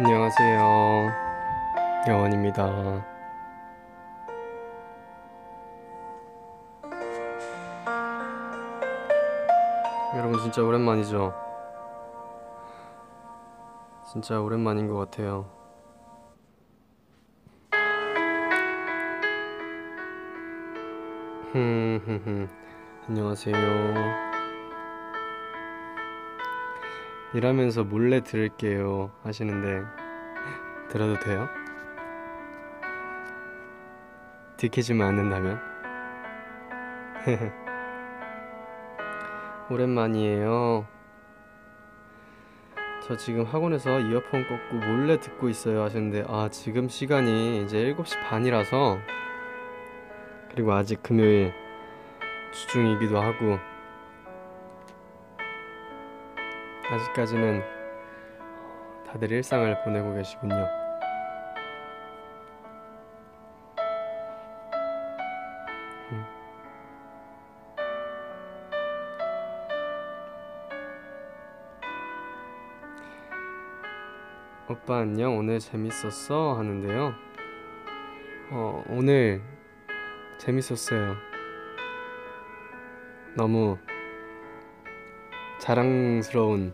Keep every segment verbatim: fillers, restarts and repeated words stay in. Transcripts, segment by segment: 안녕하세요. 여원입니다. 여러분 진짜 오랜만이죠? 진짜 오랜만인 것 같아요. 흠흠흠 안녕하세요. 일하면서 몰래 들을게요 하시는데 들어도 돼요? 들키지만 않는다면? 오랜만이에요. 저 지금 학원에서 이어폰 꽂고 몰래 듣고 있어요 하시는데, 아 지금 시간이 이제 일곱 시 반이라서 그리고 아직 금요일 주중이기도 하고 아직까지는 다들 일상을 보내고 계시군요. 음. 오빠 안녕, 오늘 재밌었어? 하는데요. 어, 오늘 재밌었어요. 너무 자랑스러운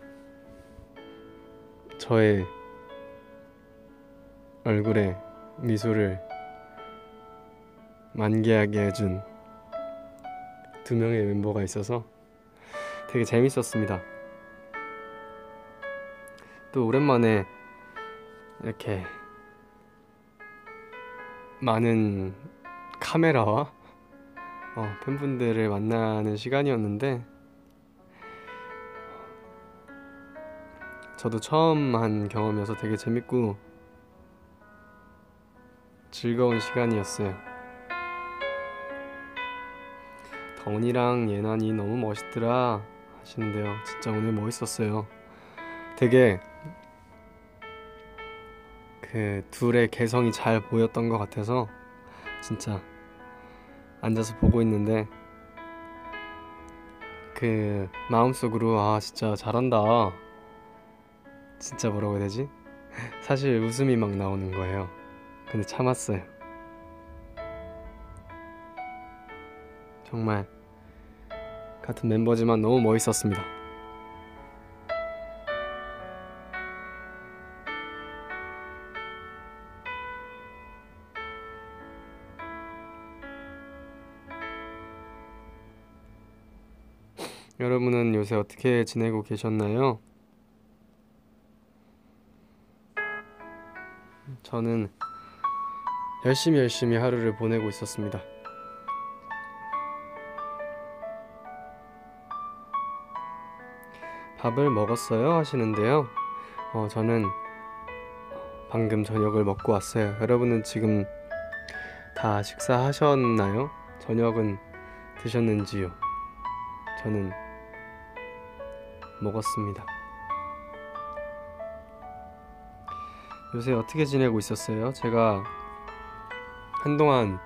저의 얼굴에 미소를 만개하게 해준 두 명의 멤버가 있어서 되게 재밌었습니다. 또 오랜만에 이렇게 많은 카메라와 어, 팬분들을 만나는 시간이었는데, 저도 처음 한 경험이어서 되게 재밌고 즐거운 시간이었어요. 덩이랑 예난이 너무 멋있더라 하시는데요. 진짜 오늘 멋있었어요. 되게 그 둘의 개성이 잘 보였던 것 같아서 진짜 앉아서 보고 있는데 그 마음속으로 아 진짜 잘한다, 진짜 뭐라고 해야 되지? 사실 웃음이 막 나오는 거예요. 근데 참았어요. 정말 같은 멤버지만 너무 멋있었습니다. 여러분은 요새 어떻게 지내고 계셨나요? 저는 열심히 열심히 하루를 보내고 있었습니다. 밥을 먹었어요 하시는데요. 어, 저는 방금 저녁을 먹고 왔어요. 여러분은 지금 다 식사하셨나요? 저녁은 드셨는지요? 저는 먹었습니다. 요새 어떻게 지내고 있었어요? 제가 한동안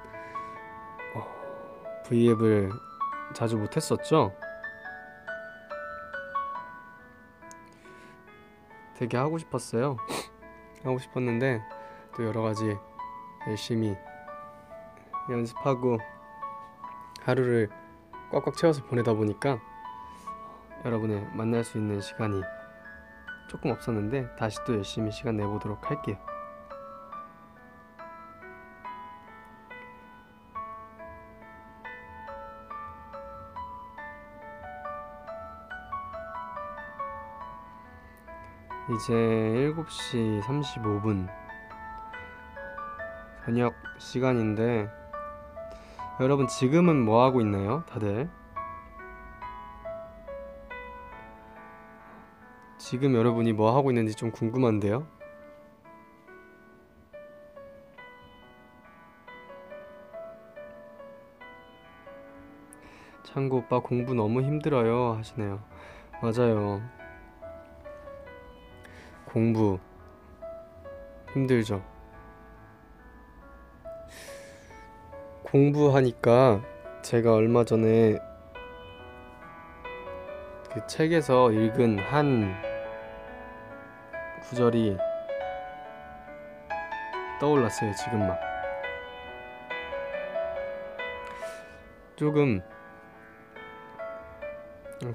어, 브이앱을 자주 못했었죠? 되게 하고 싶었어요. 하고 싶었는데 또 여러가지 열심히 연습하고 하루를 꽉꽉 채워서 보내다 보니까 여러분을 만날 수 있는 시간이 조금 없었는데 다시 또 열심히 시간 내보도록 할게요. 이제 일곱 시 삼십오 분 저녁 시간인데, 여러분 지금은 뭐하고 있나요? 다들 지금 여러분이 뭐 하고 있는지 좀 궁금한데요? 창구 오빠 공부 너무 힘들어요 하시네요. 맞아요. 공부 힘들죠. 공부하니까 제가 얼마 전에 그 책에서 읽은 한 구절이 떠올랐어요. 지금 막 조금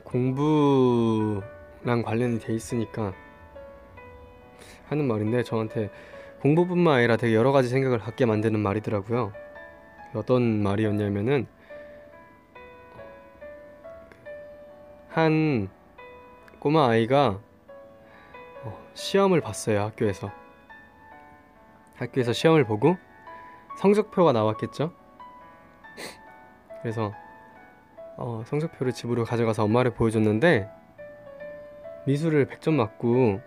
공부랑 관련이 돼 있으니까 하는 말인데, 저한테 공부뿐만 아니라 되게 여러 가지 생각을 갖게 만드는 말이더라고요. 어떤 말이었냐면은, 한 꼬마 아이가 시험을 봤어요. 학교에서 학교에서 시험을 보고 성적표가 나왔겠죠. 그래서 어, 성적표를 집으로 가져가서 엄마를 보여줬는데 미술을 백 점 맞고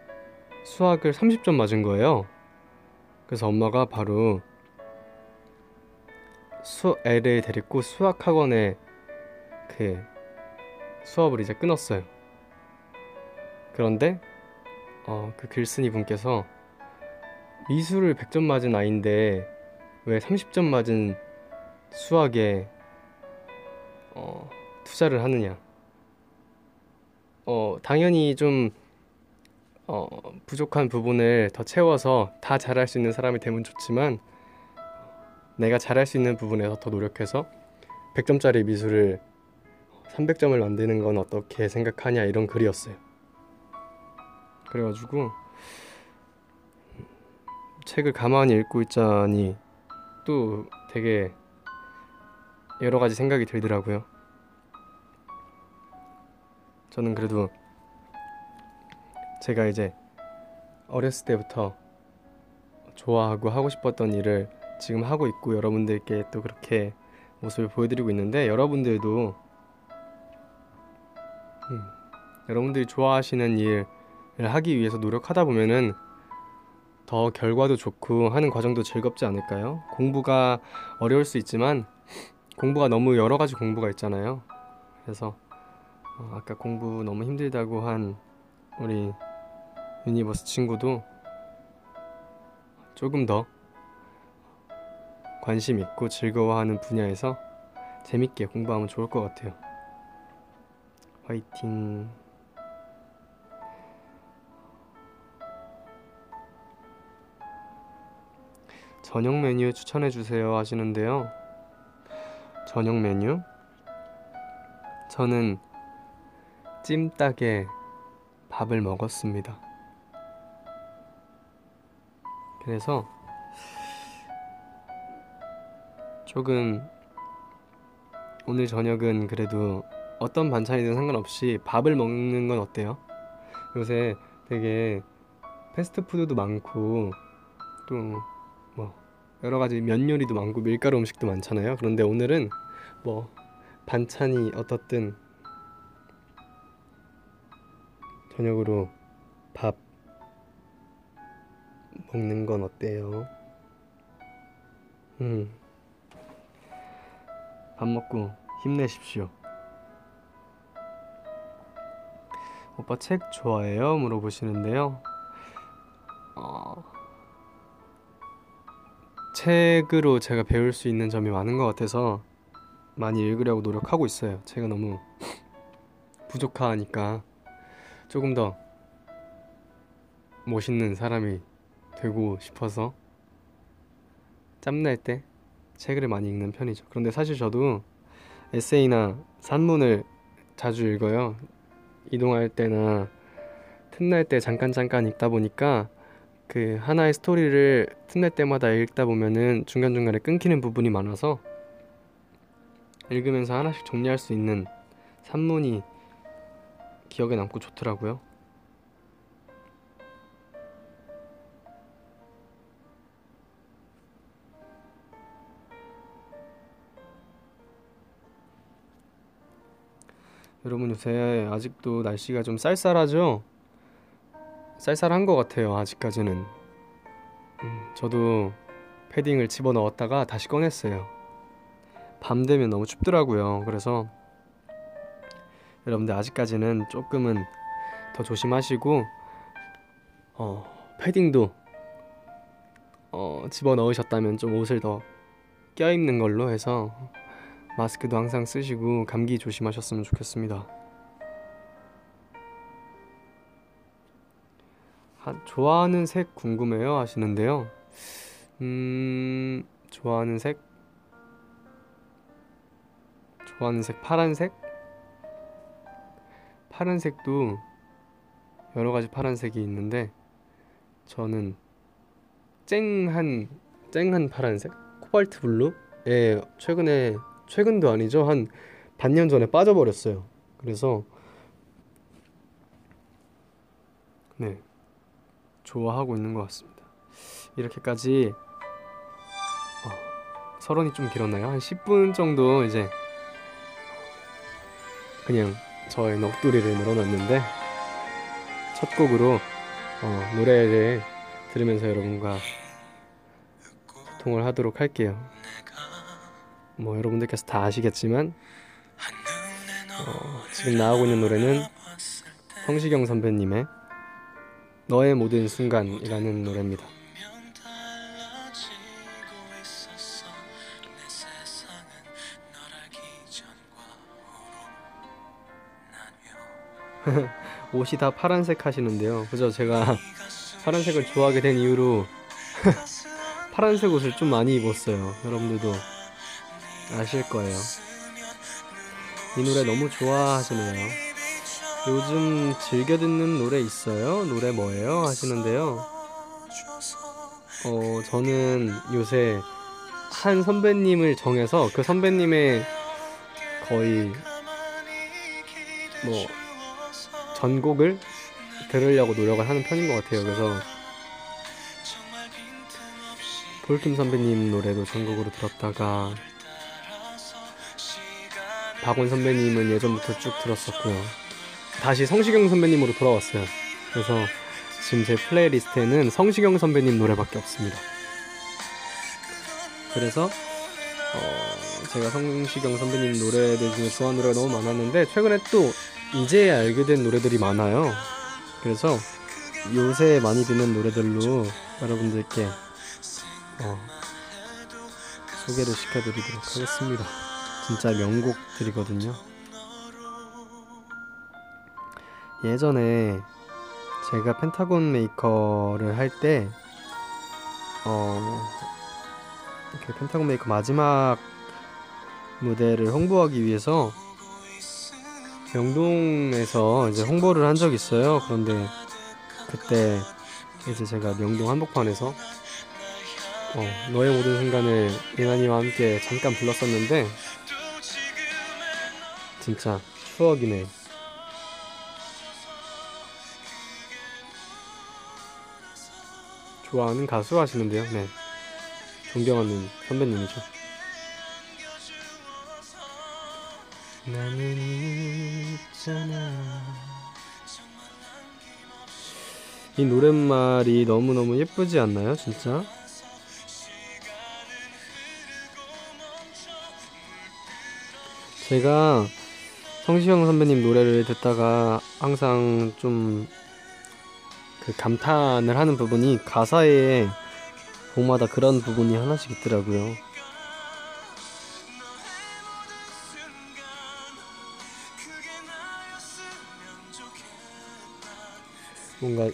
수학을 삼십 점 맞은 거예요. 그래서 엄마가 바로 수, 애를 데리고 수학학원에 그 수업을 이제 끊었어요. 그런데 어, 그 글쓴이 분께서 미술을 백 점 맞은 아이인데 왜 삼십 점 맞은 수학에 어, 투자를 하느냐. 어, 당연히 좀 어, 부족한 부분을 더 채워서 다 잘할 수 있는 사람이 되면 좋지만, 내가 잘할 수 있는 부분에서 더 노력해서 백 점짜리 미술을 삼백 점을 만드는 건 어떻게 생각하냐, 이런 글이었어요. 그래가지고 책을 가만히 읽고 있자니 또 되게 여러 가지 생각이 들더라고요. 저는 그래도 제가 이제 어렸을 때부터 좋아하고 하고 싶었던 일을 지금 하고 있고, 여러분들께 또 그렇게 모습을 보여드리고 있는데, 여러분들도 음, 여러분들이 좋아하시는 일을 하기 위해서 노력하다 보면은 더 결과도 좋고 하는 과정도 즐겁지 않을까요? 공부가 어려울 수 있지만 공부가 너무 여러 가지 공부가 있잖아요. 그래서 어, 아까 공부 너무 힘들다고 한 우리 유니버스 친구도 조금 더 관심 있고 즐거워하는 분야에서 재밌게 공부하면 좋을 것 같아요. 화이팅. 저녁 메뉴 추천해주세요 하시는데요. 저녁 메뉴? 저는 찜닭에 밥을 먹었습니다. 그래서 조금 오늘 저녁은 그래도 어떤 반찬이든 상관없이 밥을 먹는 건 어때요? 요새 되게 패스트푸드도 많고 또 뭐 여러 가지 면 요리도 많고 밀가루 음식도 많잖아요. 그런데 오늘은 뭐 반찬이 어떻든 저녁으로 밥 먹는 건 어때요? 음. 밥 먹고 힘내십시오. 오빠 책 좋아해요? 물어보시는데요. 어... 책으로 제가 배울 수 있는 점이 많은 것 같아서 많이 읽으려고 노력하고 있어요. 제가 너무 부족하니까 조금 더 멋있는 사람이 되고 싶어서 짬날 때 책을 많이 읽는 편이죠. 그런데 사실 저도 에세이나 산문을 자주 읽어요. 이동할 때나 틈날 때 잠깐 잠깐 읽다 보니까 그 하나의 스토리를 틈날 때마다 읽다 보면은 중간중간에 끊기는 부분이 많아서 읽으면서 하나씩 정리할 수 있는 산문이 기억에 남고 좋더라고요. 여러분 요새 아직도 날씨가 좀 쌀쌀하죠? 쌀쌀한 것 같아요. 아직까지는 음, 저도 패딩을 집어넣었다가 다시 꺼냈어요. 밤 되면 너무 춥더라고요. 그래서 여러분들 아직까지는 조금은 더 조심하시고 어, 패딩도 어, 집어넣으셨다면 좀 옷을 더 껴입는 걸로 해서 마스크도 항상 쓰시고 감기 조심하셨으면 좋겠습니다. 하, 좋아하는 색 궁금해요 하시는데요. 음... 좋아하는 색? 좋아하는 색 파란색? 파란색도 여러가지 파란색이 있는데 저는 쨍한 쨍한 파란색? 코발트 블루? 예, 최근에 최근도 아니죠? 한 반년 전에 빠져버렸어요. 그래서 네, 좋아하고 있는 것 같습니다. 이렇게까지 어, 서론이 좀 길었나요? 한 십 분 정도 이제 그냥 저의 넋두리를 늘어놨는데 첫 곡으로 어, 노래를 들으면서 여러분과 소통을 하도록 할게요. 뭐 여러분들께서 다 아시겠지만 어, 지금 나오고 있는 노래는 성시경 선배님의 너의 모든 순간이라는 노래입니다. 옷이 다 파란색 하시는데요. 그죠? 제가 파란색을 좋아하게 된 이유로 파란색 옷을 좀 많이 입었어요. 여러분들도 아실 거예요. 이 노래 너무 좋아하시네요. 요즘 즐겨 듣는 노래 있어요? 노래 뭐예요? 하시는데요. 어, 저는 요새 한 선배님을 정해서 그 선배님의 거의 뭐 전곡을 들으려고 노력을 하는 편인 것 같아요. 그래서 폴킴 선배님 노래도 전곡으로 들었다가 박원 선배님은 예전부터 쭉 들었었고요. 다시 성시경 선배님으로 돌아왔어요. 그래서 지금 제 플레이리스트에는 성시경 선배님 노래밖에 없습니다. 그래서 어 제가 성시경 선배님 노래들 중에 좋아하는 노래가 너무 많았는데 최근에 또 이제야 알게 된 노래들이 많아요. 그래서 요새 많이 듣는 노래들로 여러분들께 어, 소개를 시켜드리도록 하겠습니다. 진짜 명곡들이거든요. 예전에 제가 펜타곤 메이커를 할 때 어, 이렇게 펜타곤 메이커 마지막 무대를 홍보하기 위해서 명동에서 이제 홍보를 한 적이 있어요. 그런데 그때 이제 제가 명동 한복판에서 어, 너의 모든 순간을 예나니와 함께 잠깐 불렀었는데 진짜 추억이네. 좋아하는 가수 하시는데요. 네, 존경하는 선배님이죠. 나는 있잖아. 이 노랫말이 너무너무 예쁘지 않나요? 진짜 제가 성시경 선배님 노래를 듣다가 항상 좀 그 감탄을 하는 부분이 가사에 곡마다 그런 부분이 하나씩 있더라고요. 뭔가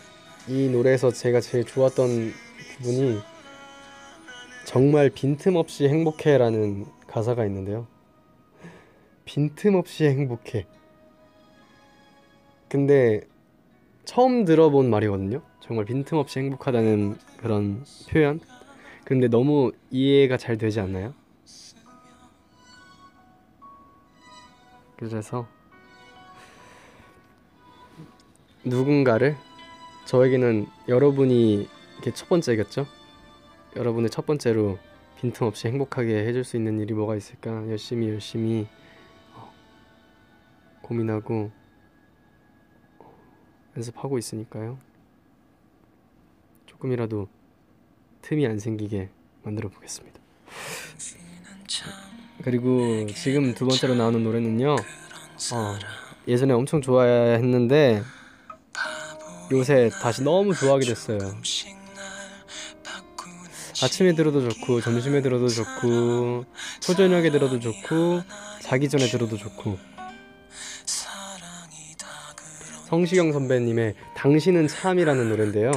이 노래에서 제가 제일 좋았던 부분이 정말 빈틈없이 행복해라는 가사가 있는데요. 빈틈없이 행복해. 근데 처음 들어본 말이거든요. 정말 빈틈없이 행복하다는 그런 표현. 근데 너무 이해가 잘 되지 않나요? 그래서 누군가를, 저에게는 여러분이 이게 첫 번째겠죠? 여러분의 첫 번째로 빈틈없이 행복하게 해줄 수 있는 일이 뭐가 있을까? 열심히 열심히 고민하고 연습하고 있으니까요. 조금이라도 틈이 안 생기게 만들어 보겠습니다. 그리고 지금 두 번째로 나오는 노래는요, 어, 예전에 엄청 좋아했는데 요새 다시 너무 좋아하게 됐어요. 아침에 들어도 좋고 점심에 들어도 좋고 초저녁에 들어도 좋고 자기 전에 들어도 좋고, 성시경 선배님의 당신은 참이라는 노래인데요.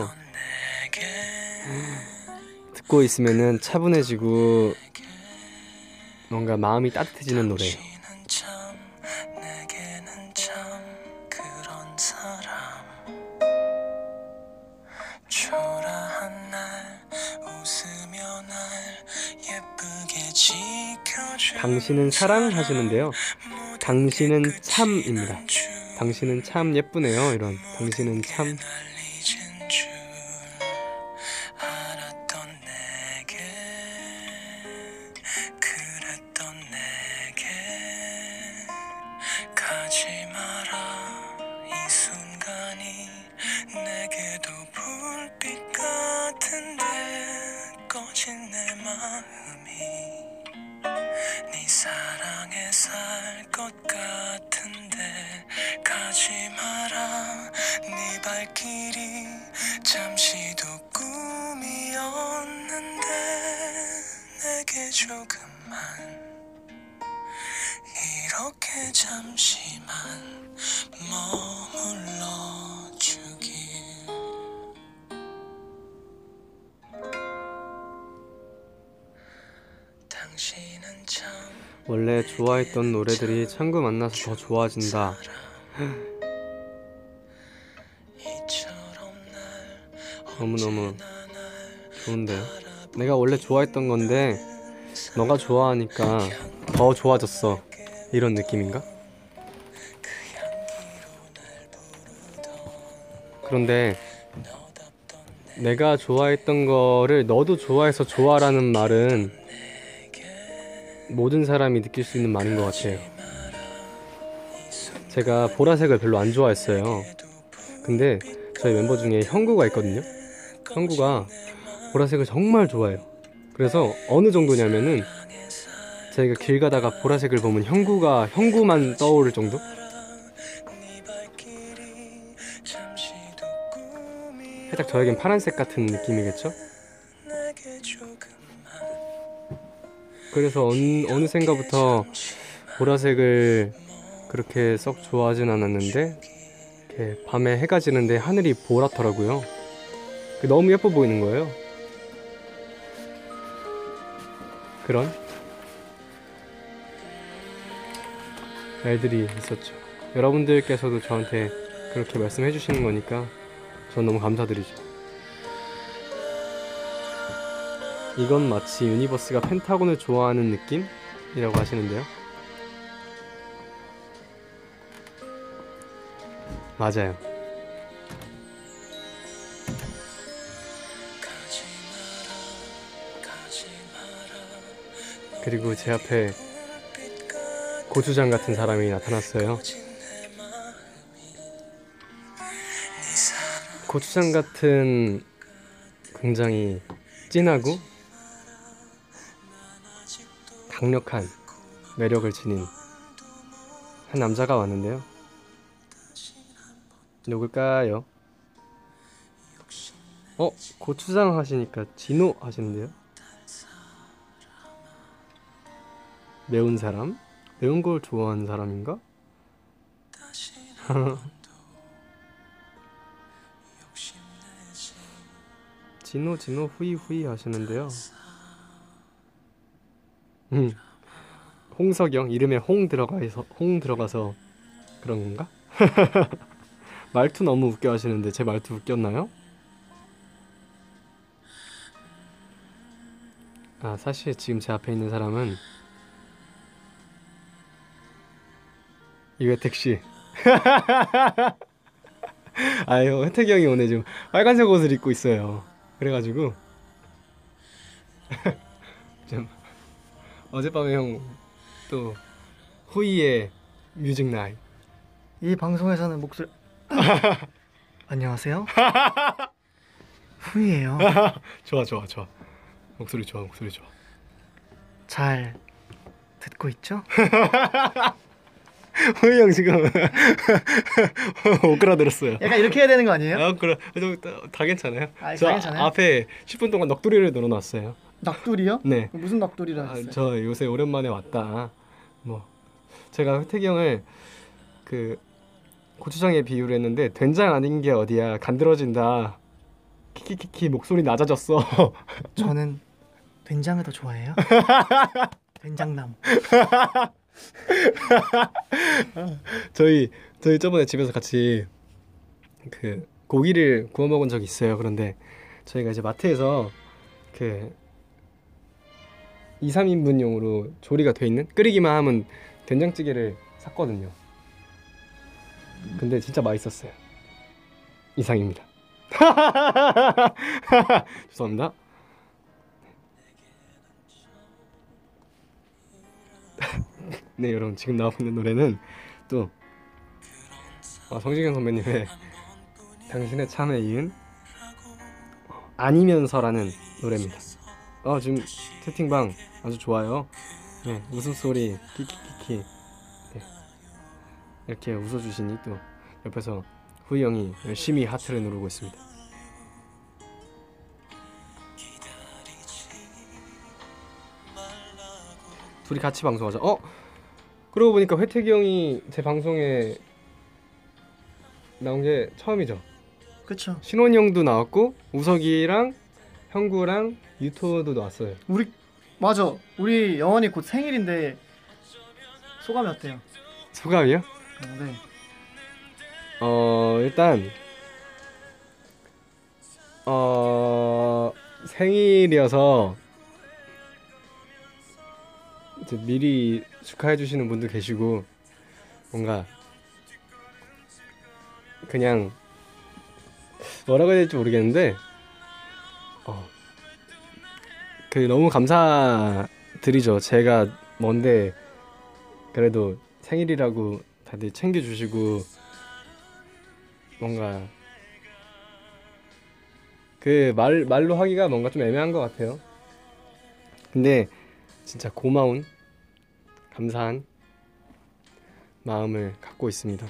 듣고 있으면은 차분해지고 뭔가 마음이 따뜻해지는 노래. 당신은 사랑을 하시는데요, 당신은 참입니다. 당신은 참 예쁘네요. 이런 당신은 참. 원래 좋아했던 노래들이 친구 만나서 더 좋아진다. 너무너무 좋은데요. 내가 원래 좋아했던 건데 너가 좋아하니까 더 좋아졌어, 이런 느낌인가? 그런데 내가 좋아했던 거를 너도 좋아해서 좋아라는 말은 모든 사람이 느낄 수 있는 말인 것 같아요. 제가 보라색을 별로 안 좋아했어요. 근데 저희 멤버 중에 형구가 있거든요. 형구가 보라색을 정말 좋아해요. 그래서 어느 정도냐면은 제가 길 가다가 보라색을 보면 형구가 형구만 떠오를 정도? 살짝 저에겐 파란색 같은 느낌이겠죠? 그래서 어느, 어느샌가부터 보라색을 그렇게 썩 좋아하진 않았는데 이렇게 밤에 해가 지는데 하늘이 보랗더라고요. 너무 예뻐 보이는 거예요. 그런 날들이 있었죠. 여러분들께서도 저한테 그렇게 말씀해 주시는 거니까 전 너무 감사드리죠. 이건 마치 유니버스가 펜타곤을 좋아하는 느낌이라고 하시는데요. 맞아요. 그리고 제 앞에 고추장 같은 사람이 나타났어요. 고추장 같은 굉장히 진하고 강력한 매력을 지닌 한 남자가 왔는데요. 누굴까요? 어? 고추장 하시니까 진호 하시는데요. 매운 사람? 매운 걸 좋아하는 사람인가? 진호 진호 후이 후이 하시는데요. 음, 홍석영 이름에 홍 들어가서 홍 들어가서 그런 건가? 말투 너무 웃겨 하시는데 제 말투 웃겼나요? 아, 사실 지금 제 앞에 있는 사람은 이 혜택씨. 아유, 혜택이 형이 오늘 지금 빨간색 옷을 입고 있어요. 그래가지고 좀 어젯밤에 형 또 후이의 뮤직 나이 이 방송에서는 목소리 안녕하세요 후이예요. 좋아 좋아 좋아 목소리 좋아 목소리 좋아 잘 듣고 있죠? 후이 형 지금 오그라들었어요. 약간 이렇게 해야 되는 거 아니에요? 아 그래 다 괜찮아요. 아, 저 다 괜찮아요? 앞에 십 분 동안 넋두리를 늘어놨어요. 넋두리요? 네. 무슨 넋두리라 했어요? 아, 저 요새 오랜만에 왔다. 뭐 제가 혜택이 형을 그 고추장에 비유를 했는데 된장 아닌 게 어디야 간들어진다 키키키키 목소리 낮아졌어. 저는 된장을 더 좋아해요. 된장남. 저희 저희 저번에 집에서 같이 그 고기를 구워 먹은 적이 있어요. 그런데 저희가 이제 마트에서 그 이, 삼 인분용으로 조리가 돼 있는, 끓이기만 하면 된장찌개를 샀거든요. 근데 진짜 맛있었어요. 이상입니다. 죄송합니다. 네, 여러분 지금 나와보는 노래는 또 아, 성시경 선배님의 당신의 참에 이은 아니면서라는 노래입니다. 아, 지금 채팅방 아주 좋아요. 네, 웃음소리 키키키키. 네. 이렇게 웃어주시니 또 옆에서 후이 형이 열심히 하트를 누르고 있습니다. 둘이 같이 방송하자. 어? 그러고 보니까 혜택이 형이 제 방송에 나온 게 처음이죠? 그쵸. 신원이 형도 나왔고 우석이랑 형구랑 유토도 나왔어요. 우리 맞아. 우리 여원이 곧 생일인데 소감이 어때요? 소감이요? 어, 네. 어 일단 어 생일이어서 이제 미리 축하해 주시는 분도 계시고 뭔가 그냥 뭐라고 해야 될지 모르겠는데 어 그 너무 감사드리죠. 제가 뭔데 그래도 생일이라고 다들 챙겨주시고 뭔가 그 말, 말로 하기가 뭔가 좀 애매한 것 같아요. 근데 진짜 고마운 감사한 마음을 갖고 있습니다.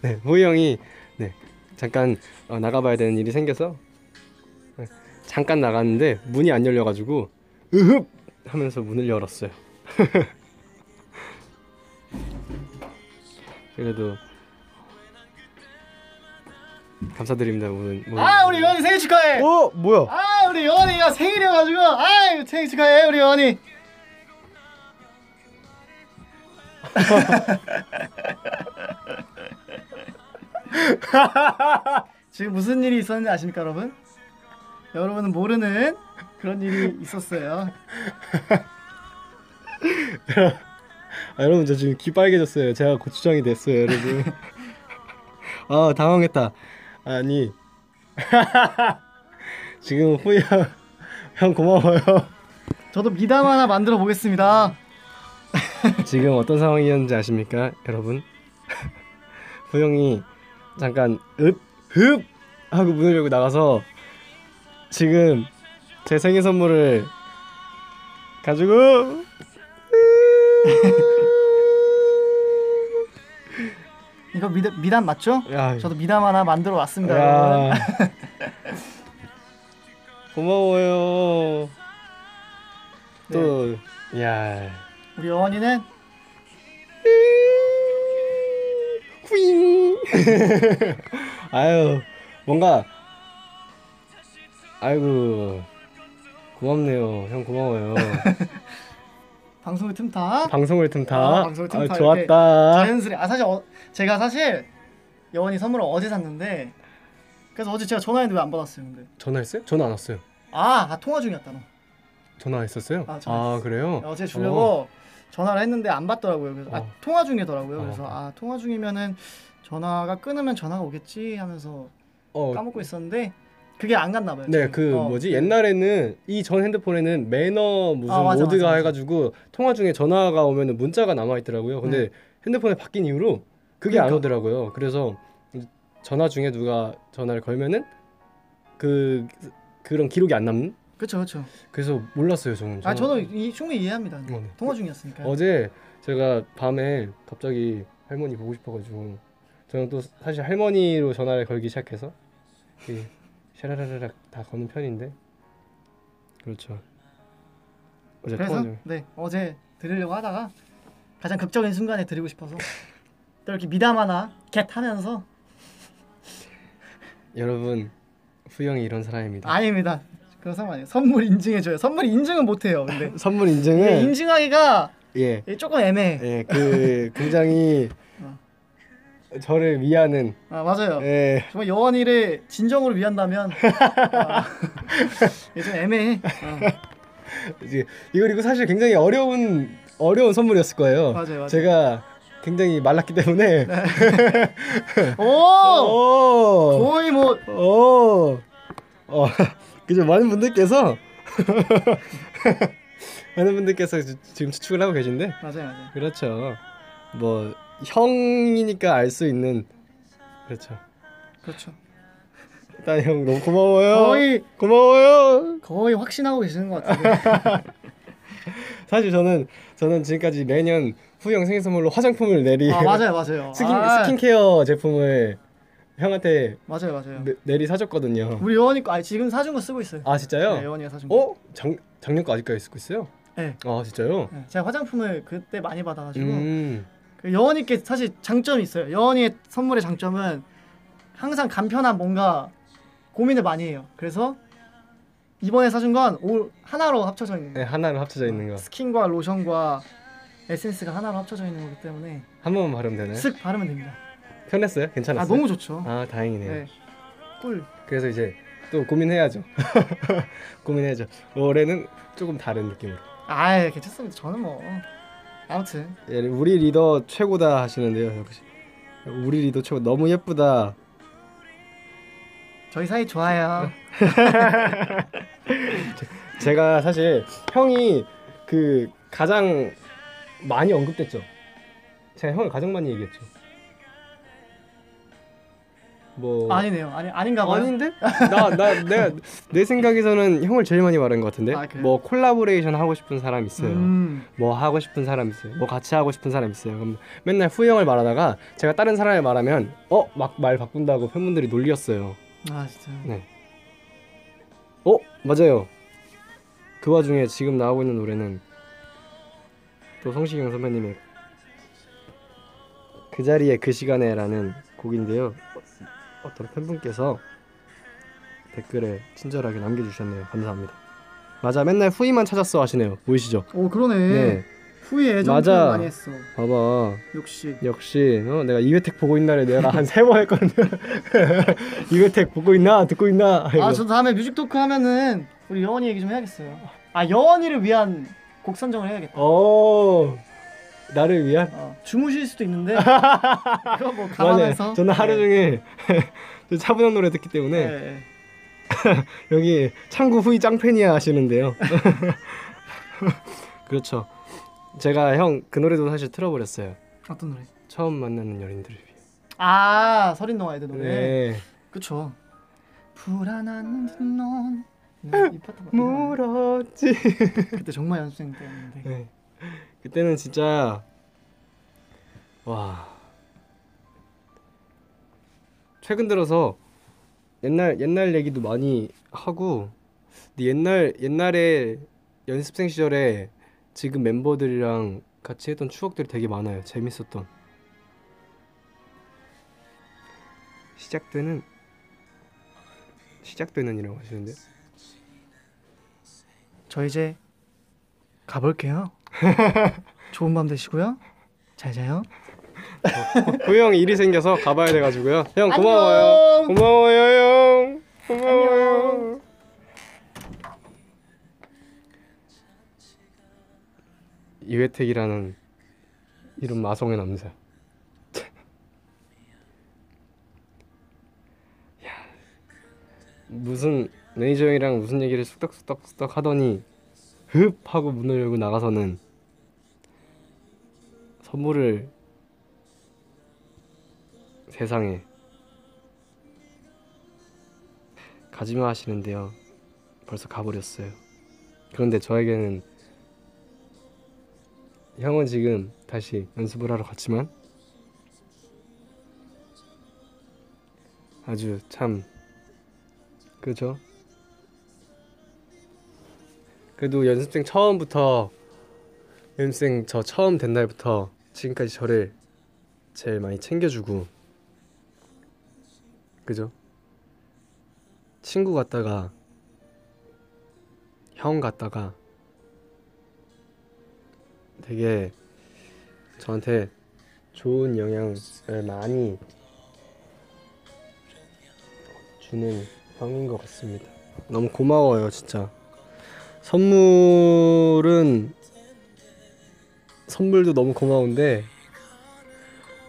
네, 호이 형이 네, 잠깐 어, 나가봐야 되는 일이 생겨서 네, 잠깐 나갔는데 문이 안 열려가지고 으흡! 하면서 문을 열었어요. 그래도 감사드립니다. 오늘 아 우리 여원이 생일 축하해. 어 뭐야? 아 우리 여원이가 생일이어가지고 아 생일 축하해 우리 여원이. 지금 무슨 일이 있었는지 아십니까 여러분? 여러분은 모르는 그런 일이 있었어요. 아, 여러분 저 지금 귀 빨개졌어요. 제가 고추장이 됐어요 여러분. 아 당황했다. 아니 지금 후이 형, 형 고마워요. 저도 미담 하나 만들어 보겠습니다. 지금 어떤 상황이었는지 아십니까 여러분? 후이 형이 잠깐 읍, 흡 하고 문을 열고 나가서 지금 제 생일 선물을 가지고 이거 미담, 미담 맞죠? 야, 저도 미담 하나 만들어 왔습니다. 고마워요. 또 네. 야. 우리 여원이는 후잉. 아유 뭔가 아이고 고맙네요. 형 고마워요. 방송을 틈타. 방송을 틈타. 아, 방송을 틈타. 아, 좋았다. 자연스레. 아 사실 어, 제가 사실 여원이 선물을 어제 샀는데 그래서 어제 제가 전화했는데 왜 안 받았어요, 근데? 전화했어요? 전화 안 왔어요. 아, 아 통화 중이었다 너. 전화했었어요? 아, 전화했었어요. 아 그래요? 어제 주려고 어. 전화를 했는데 안 받더라고요. 그래서 어. 아 통화 중이더라고요. 어. 그래서 아 통화 중이면은 전화가 끊으면 전화가 오겠지 하면서 어. 까먹고 있었는데. 그게 안 갔나 봐요. 네, 그 어. 뭐지? 옛날에는 이 전 핸드폰에는 매너 무슨 아, 맞아, 모드가 맞아, 맞아. 해가지고 통화 중에 전화가 오면 문자가 남아 있더라고요. 근데 네. 핸드폰이 바뀐 이후로 그게 그러니까. 안 오더라고요. 그래서 전화 중에 누가 전화를 걸면은 그 그런 기록이 안 남는? 그렇죠, 그렇죠. 그래서 몰랐어요, 저는. 아, 저는 이, 충분히 이해합니다. 어, 네. 통화 중이었으니까. 어제 제가 밤에 갑자기 할머니 보고 싶어가지고 저는 또 사실 할머니로 전화를 걸기 시작해서. 그, 샤라라락 다 거는 편인데 그렇죠. 어제 그래서 통화를... 네 어제 드리려고 하다가 가장 극적인 순간에 드리고 싶어서 또 이렇게 미담 하나 겟 하면서 여러분 후영이 이런 사람입니다. 아닙니다. 그런 사람 아니에요. 선물 인증해줘요. 선물 인증은 못해요. 근데 선물 인증은 예, 인증하기가 예 조금 애매해. 예, 그 굉장히 어. 저를 위하는 아 맞아요. 예. 정말 여원이를 진정으로 위한다면 아, 예, 좀 애매해. 어. 이제 이거 이거 사실 굉장히 어려운 어려운 선물이었을 거예요. 맞아요. 맞아요. 제가 굉장히 말랐기 때문에 네. 오! 오! 거의 뭐 오! 어. 그죠. 많은 분들께서 많은 분들께서 지금 추측을 하고 계신데 맞아요, 맞아요. 그렇죠. 뭐 형이니까 알 수 있는 그렇죠. 그렇죠. 일단 형 너무 고마워요. 거의 고마워요. 거의 확신하고 계시는 것 같아요. 사실 저는 저는 지금까지 매년 후영 생일 선물로 화장품을 내리 아 맞아요, 맞아요. 스킨 아. 스킨케어 제품을 형한테 맞아요, 맞아요. 내, 내리 사줬거든요. 우리 여원이 거, 아니 지금 사준 거 쓰고 있어요. 아 진짜요? 네, 여원이가 사준 거. 어? 작 작년 거 아직까지 쓰고 있어요? 네. 아 진짜요? 네, 제가 화장품을 그때 많이 받아가지고 음. 그 여원이께 사실 장점이 있어요. 여원이의 선물의 장점은 항상 간편한 뭔가 고민을 많이 해요. 그래서 이번에 사준 건 올 하나로 합쳐져 있는. 네, 하나로 합쳐져 있는 거. 스킨과 로션과 에센스가 하나로 합쳐져 있는 거기 때문에 한 번만 바르면 되나요? 쓱 바르면 됩니다. 편했어요? 괜찮았어요? 아 너무 좋죠. 아 다행이네요. 네. 꿀. 그래서 이제 또 고민해야죠. 고민해야죠. 올해는 조금 다른 느낌으로. 아 괜찮습니다. 저는 뭐 아무튼 예, 우리 리더 최고다 하시는데요. 역시 우리 리더 최고. 너무 예쁘다. 저희 사이 좋아요. 제가 사실 형이 그 가장 많이 언급됐죠. 제가 형을 가장 많이 얘기했죠. 뭐 아니네요. 아니 아닌가 봐요. 아닌데? 나 나 내가 내 생각에서는 형을 제일 많이 말한 것 같은데. 아, 그래? 뭐 콜라보레이션 하고 싶은 사람 있어요. 음. 뭐 하고 싶은 사람 있어요. 뭐 같이 하고 싶은 사람 있어요. 그럼 맨날 후형을 말하다가 제가 다른 사람을 말하면 어 막 말 바꾼다고 팬분들이 놀렸어요. 아 진짜. 네. 어 맞아요. 그 와중에 지금 나오고 있는 노래는 또 성시경 선배님의 그 자리에 그 시간에라는 곡인데요. 어떤 팬분께서 댓글에 친절하게 남겨주셨네요. 감사합니다. 맞아 맨날 후이만 찾았어 하시네요. 보이시죠? 오 그러네. 네. 후이 애정 표현 많이 했어. 봐봐. 역시. 역시. 어, 내가 이혜택 보고 있나를 내가 한 세 번 했거든요. 이혜택 보고 있나 듣고 있나. 아이고. 아 저도 다음에 뮤직토크 하면은 우리 여원이 얘기 좀 해야겠어요. 아 여원이를 위한 곡 선정을 해야겠다. 오. 나를 위한? 어, 주무실 수도 있는데 이거 뭐 가만해서 저는 하루 종일 차분한 노래 듣기 때문에 네. 여기 창구 후이 짱팬이야 하시는데요. 그렇죠. 제가 형 그 노래도 사실 틀어버렸어요. 어떤 노래? 처음 만나는 연인들을 위해. 아 서린동아 애들 노래. 네. 그쵸. 불안한 넌 이 파트 물었지. 그때 정말 연습생 때였는데 네. 그때는 진짜 와 최근 들어서 옛날 옛날 얘기도 많이 하고 근데 옛날 옛날에 연습생 시절에 지금 멤버들이랑 같이 했던 추억들이 되게 많아요. 재밌었던 시작되는 시작되는 이라고 하시는데 저 이제 가볼게요. 좋은 밤 되시고요. 잘 자요. 후이 형 일이 생겨서 가봐야 돼가지고요. 형 고마워요. 고마워요 형. 고마워요. 이혜택이라는 이름 마성의 남자. 야 무슨 매니저 형이랑 무슨 얘기를 쑥덕쑥덕쑥덕 하더니. 흡! 하고 문을 열고 나가서는 선물을 세상에 가지마 하시는데요. 벌써 가버렸어요. 그런데 저에게는 형은 지금 다시 연습을 하러 갔지만 아주 참 그죠? 그래도 연습생 처음부터 연습생 저 처음 된 날부터 지금까지 저를 제일 많이 챙겨주고, 그죠? 친구 같다가 형 같다가 되게 저한테 좋은 영향을 많이 주는 형인 것 같습니다. 너무 고마워요, 진짜. 선물은 선물도 너무 고마운데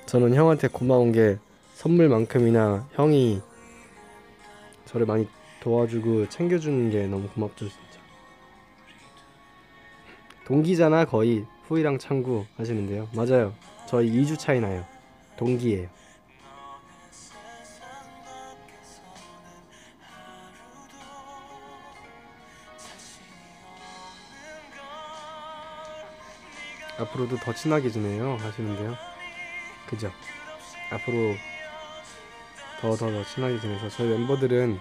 저는 형한테 고마운 게 선물만큼이나 형이 저를 많이 도와주고 챙겨주는 게 너무 고맙죠, 진짜. 동기잖아, 거의. 후이랑 창구 하시는데요. 맞아요. 저희 이 주 차이 나요. 동기예요. 앞으로도 더 친하게 지내요 하시는데요. 그죠? 앞으로 더 더 더 친하게 지내서 저희 멤버들은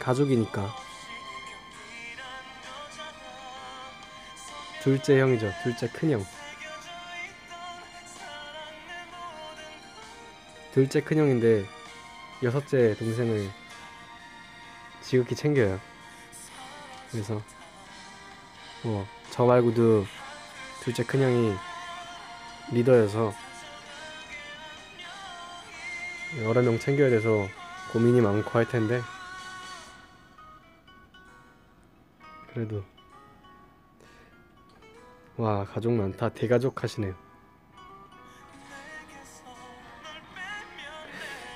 가족이니까. 둘째 형이죠. 둘째 큰형. 둘째 큰형인데 여섯째 동생을 지극히 챙겨요. 그래서 뭐 저 말고도 둘째 큰형이 리더여서 여러 명 챙겨야 돼서 고민이 많고 할 텐데, 그래도 와, 가족 많다. 대가족 하시네요.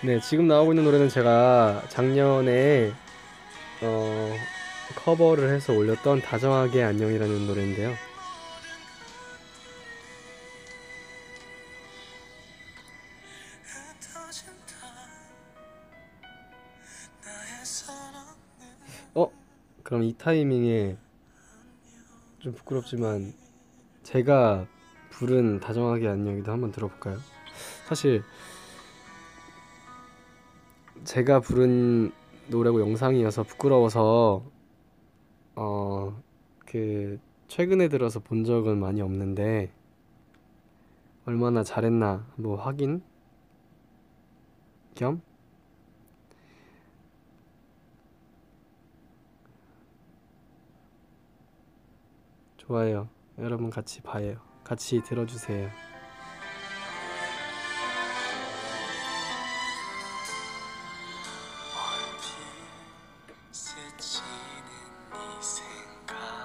네, 지금 나오고 있는 노래는 제가 작년에 어, 커버를 해서 올렸던 다정하게 안녕이라는 노래인데요. 어? 그럼 이 타이밍에 좀 부끄럽지만 제가 부른 다정하게 안녕이도 한번 들어볼까요? 사실 제가 부른 노래고 영상이어서 부끄러워서 어, 그 최근에 들어서 본 적은 많이 없는데 얼마나 잘했나 뭐 확인 겸 좋아요. 여러분 같이 봐요. 같이 들어주세요.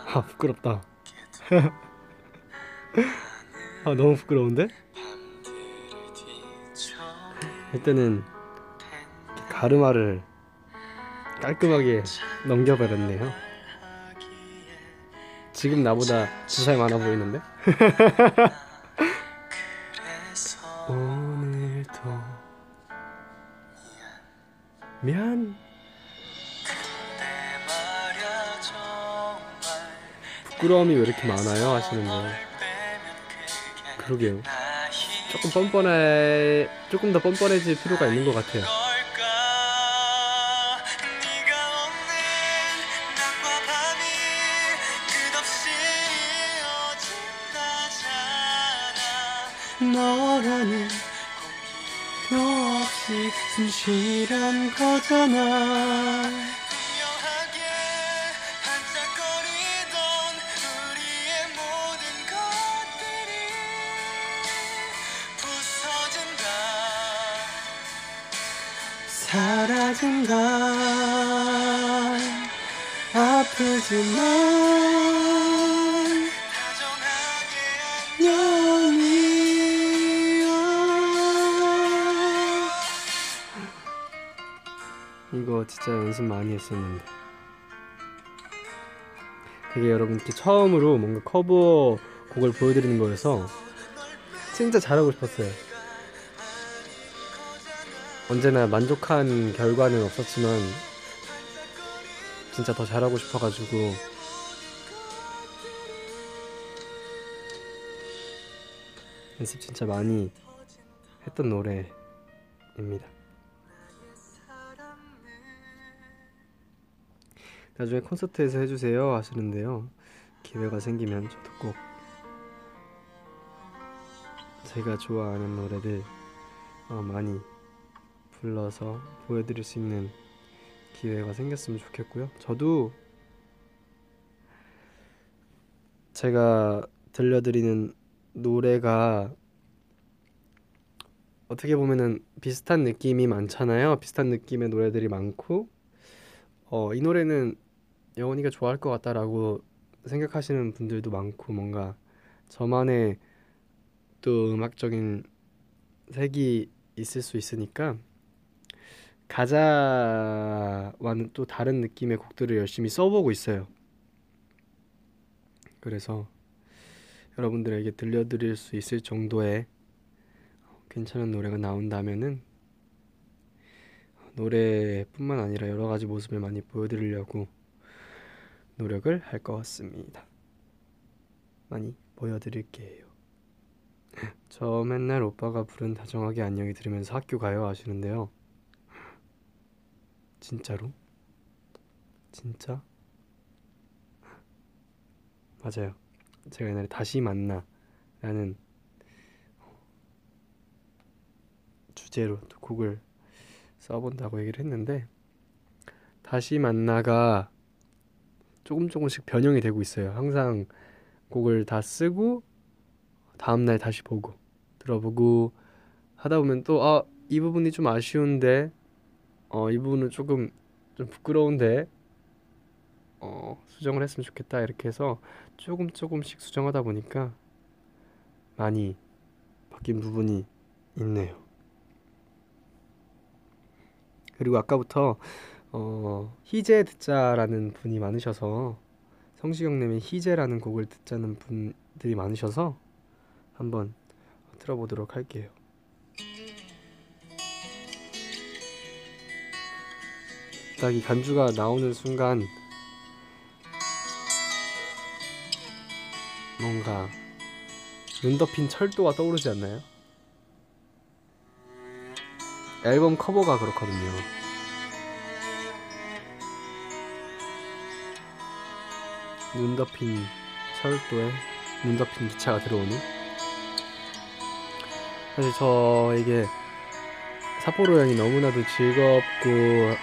아, 부끄럽다. 아, 너무 부끄러운데? 이때는 가르마를 깔끔하게 넘겨버렸네요. 지금 나보다 두 살 많아 보이는데? 오늘도 미안. 부끄러움이 왜 이렇게 많아요? 하시는 거예요. 그러게요. 조금 뻔뻔해, 조금 더 뻔뻔해질 필요가 있는 것 같아요. 너라는 너 없이 순실한 거잖아. 미묘하게 반짝거리던 우리의 모든 것들이 부서진다, 사라진다. 아프지만 다정하게 이거 진짜 연습 많이 했었는데 그게 여러분께 처음으로 뭔가 커버 곡을 보여드리는 거여서 진짜 잘하고 싶었어요. 언제나 만족한 결과는 없었지만 진짜 더 잘하고 싶어가지고 연습 진짜 많이 했던 노래입니다. 나중에 콘서트에서 해주세요 하시는데요. 기회가 생기면 저도 꼭 제가 좋아하는 노래를 어, 많이 불러서 보여드릴 수 있는 기회가 생겼으면 좋겠고요. 저도 제가 들려드리는 노래가 어떻게 보면은 비슷한 느낌이 많잖아요. 비슷한 느낌의 노래들이 많고 어, 이 노래는 여원이가 좋아할 것 같다라고 생각하시는 분들도 많고, 뭔가 저만의 또 음악적인 색이 있을 수 있으니까 가자와는 또 다른 느낌의 곡들을 열심히 써보고 있어요. 그래서 여러분들에게 들려드릴 수 있을 정도의 괜찮은 노래가 나온다면은 노래뿐만 아니라 여러 가지 모습을 많이 보여드리려고 노력을 할 것 같습니다. 많이 보여드릴게요. 저 맨날 오빠가 부른 다정하게 안녕히 들으면서 학교 가요 하시는데요. 진짜로? 진짜? 맞아요. 제가 옛날에 다시 만나 라는 주제로 또 곡을 써본다고 얘기를 했는데, 다시 만나가 조금 조금씩 변형이 되고 있어요. 항상 곡을 다 쓰고 다음날 다시 보고 들어보고 하다 보면 또 아, 이 부분이 좀 아쉬운데 어, 이 부분은 조금 좀 부끄러운데 어, 수정을 했으면 좋겠다, 이렇게 해서 조금 조금씩 수정하다 보니까 많이 바뀐 부분이 있네요. 그리고 아까부터 어, 희재 듣자라는 분이 많으셔서, 성시경님의 희재라는 곡을 듣자는 분들이 많으셔서 한번 틀어보도록 할게요. 딱 이 간주가 나오는 순간 뭔가 눈 덮인 철도가 떠오르지 않나요? 앨범 커버가 그렇거든요. 눈 덮인 철도에 눈 덮인 기차가 들어오는. 사실 저에게 삿포로 여행이 너무나도 즐겁고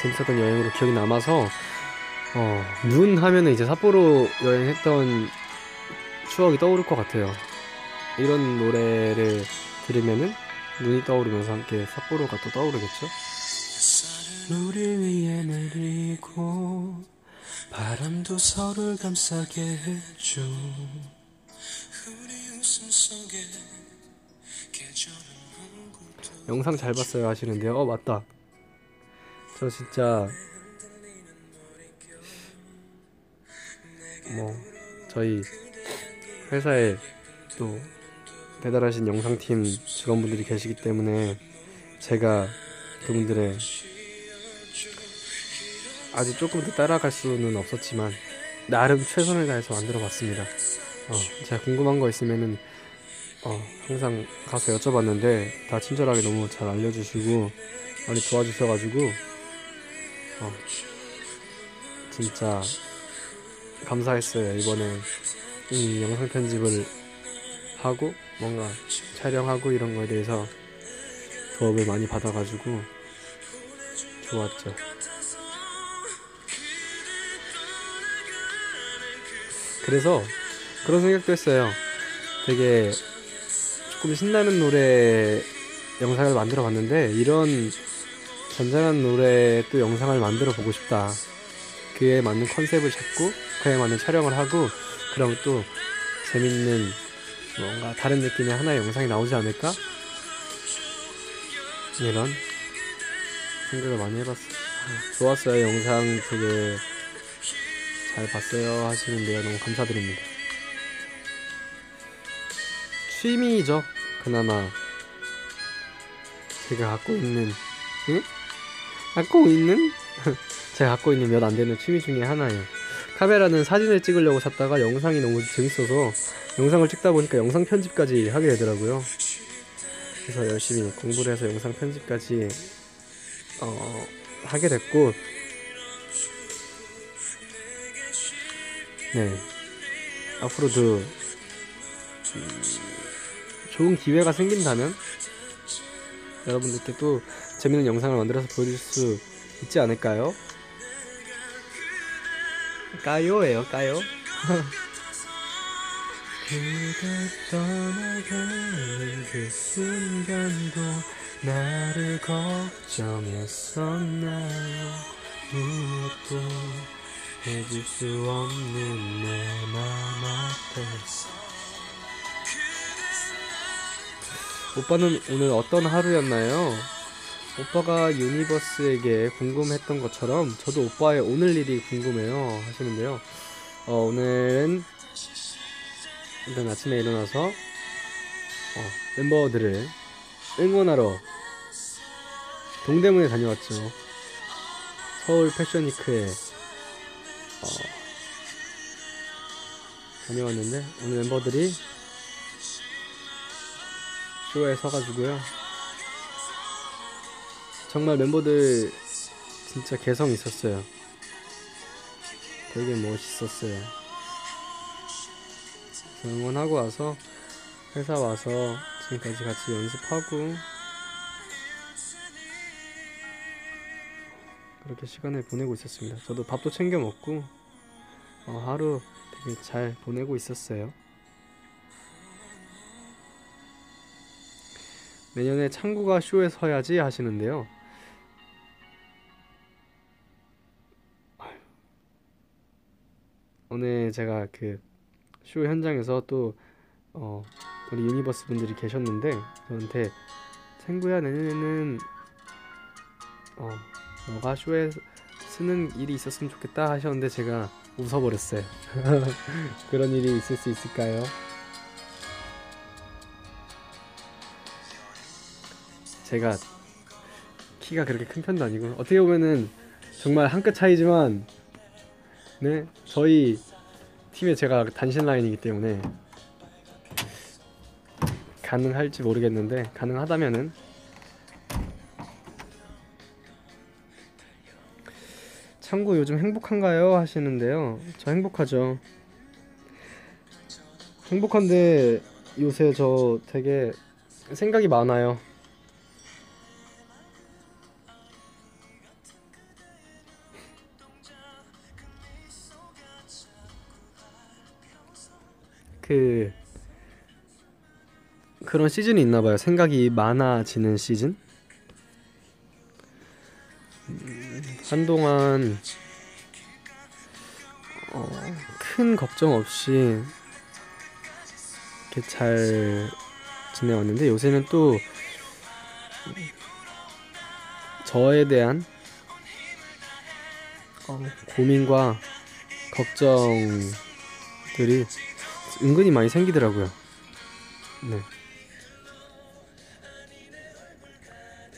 재밌었던 여행으로 기억이 남아서 어, 눈 하면은 이제 삿포로 여행했던 추억이 떠오를 것 같아요. 이런 노래를 들으면은 눈이 떠오르면서 함께 삿포로가 또 떠오르겠죠? 우리 위에 내리고 바람도 서로를 감싸게 해줘. 우리 웃음 속에 계절은 한국도. 영상 잘 봤어요 하시는데요. 어, 맞다. 저 진짜 뭐 저희 회사에 또 대단하신 영상팀 직원분들이 계시기 때문에 제가 그분들의 아주 조금도 따라갈 수는 없었지만 나름 최선을 다해서 만들어봤습니다. 어, 제가 궁금한 거 있으면은 어, 항상 가서 여쭤봤는데 다 친절하게 너무 잘 알려주시고 많이 도와주셔가지고 어, 진짜 감사했어요. 이번에 이 영상 편집을 하고 뭔가 촬영하고 이런 거에 대해서 도움을 많이 받아가지고 좋았죠. 그래서 그런 생각도 했어요. 되게 조금 신나는 노래 영상을 만들어 봤는데 이런 잔잔한 노래 또 영상을 만들어 보고 싶다. 그에 맞는 컨셉을 잡고 그에 맞는 촬영을 하고 그럼 또 재밌는 뭔가 다른 느낌의 하나의 영상이 나오지 않을까? 이런 생각을 많이 해봤어요. 좋았어요. 영상 되게 잘 봤어요 하시는데요. 너무 감사드립니다. 취미이죠. 그나마 제가 갖고 있는 응? 갖고 있는? 제가 갖고 있는 몇 안 되는 취미 중에 하나예요. 카메라는 사진을 찍으려고 샀다가 영상이 너무 재밌어서 영상을 찍다 보니까 영상 편집까지 하게 되더라고요. 그래서 열심히 공부를 해서 영상 편집까지 어, 하게 됐고, 네 앞으로도 음, 좋은 기회가 생긴다면 여러분들께 또 재밌는 영상을 만들어서 보여줄 수 있지 않을까요? 까요예요, 까요. 그대 떠나가는 그 순간도 나를 걱정했었나요? 무엇도 해줄 수 없는 내 맘 앞에서. 오빠는 오늘 어떤 하루였나요? 오빠가 유니버스에게 궁금했던 것처럼 저도 오빠의 오늘 일이 궁금해요 하시는데요. 어, 오늘은 일단 아침에 일어나서 어, 멤버들을 응원하러 동대문에 다녀왔죠. 서울 패션위크에 어, 다녀왔는데 오늘 멤버들이 쇼에 서가지고요. 정말 멤버들 진짜 개성 있었어요. 되게 멋있었어요. 응원하고 와서 회사 와서 지금까지 같이 연습하고 그렇게 시간을 보내고 있었습니다. 저도 밥도 챙겨 먹고 어, 하루 되게 잘 보내고 있었어요. 내년에 창구가 쇼에 서야지 하시는데요. 오늘 제가 그 쇼 현장에서 또 어, 우리 유니버스 분들이 계셨는데 저한테 창구야 내년에는 어, 너가 쇼에 쓰는 일이 있었으면 좋겠다 하셨는데 제가 웃어버렸어요. 그런 일이 있을 수 있을까요? 제가 키가 그렇게 큰 편도 아니고 어떻게 보면은 정말 한 끗 차이지만 네 저희 팀에 제가 단신 라인이기 때문에 가능할지 모르겠는데 가능하다면은 참고 요즘 행복한가요? 하시는데요. 저 행복하죠. 행복한데 요새 저 되게 생각이 많아요. 그 그런 시즌이 있나봐요. 생각이 많아지는 시즌? 음, 한동안 어, 큰 걱정 없이 이렇게 잘 지내왔는데 요새는 또 저에 대한 어, 고민과 걱정들이 은근히 많이 생기더라고요. 네.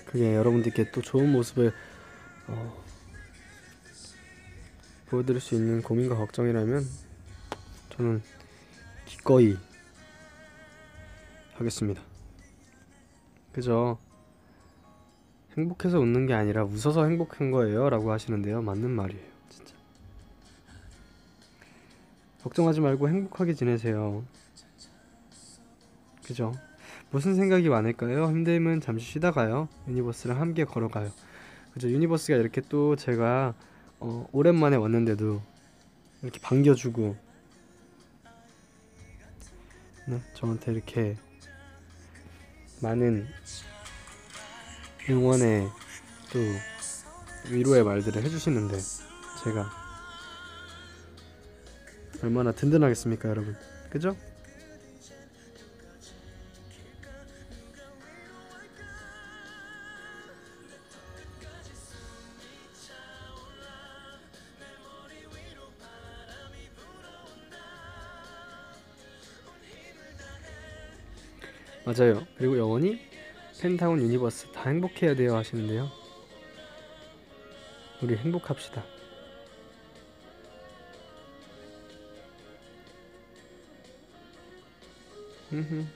그게 여러분들께 또 좋은 모습을 어, 보여드릴 수 있는 고민과 걱정이라면 저는 기꺼이 하겠습니다. 그죠? 행복해서 웃는 게 아니라 웃어서 행복한 거예요 라고 하시는데요. 맞는 말이에요. 걱정하지 말고 행복하게 지내세요. 그죠? 무슨 생각이 많을까요? 힘들면 잠시 쉬다가요. 유니버스랑 함께 걸어가요. 그죠? 유니버스가 이렇게 또 제가 어, 오랜만에 왔는데도 이렇게 반겨주고 네, 저한테 이렇게 많은 응원의 또 위로의 말들을 해주시는데 제가 얼마나 든든하겠습니까, 여러분? 그죠? 맞아요. 그리고 여원이 펜타곤 유니버스 다 행복해야 돼요 하시는데요. 우리 행복합시다. 음.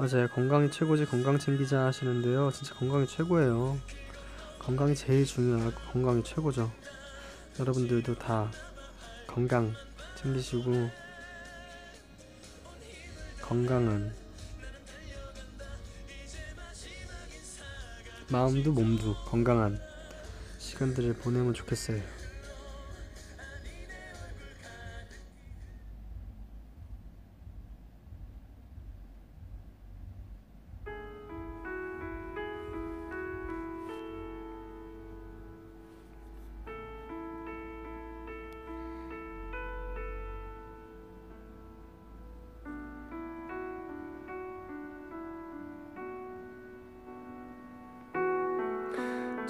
맞아요. 건강이 최고지 건강 챙기자 하시는데요. 진짜 건강이 최고예요. 건강이 제일 중요하고 건강이 최고죠. 여러분들도 다 건강 챙기시고 건강은 마음도 몸도 건강한 시간들을 보내면 좋겠어요.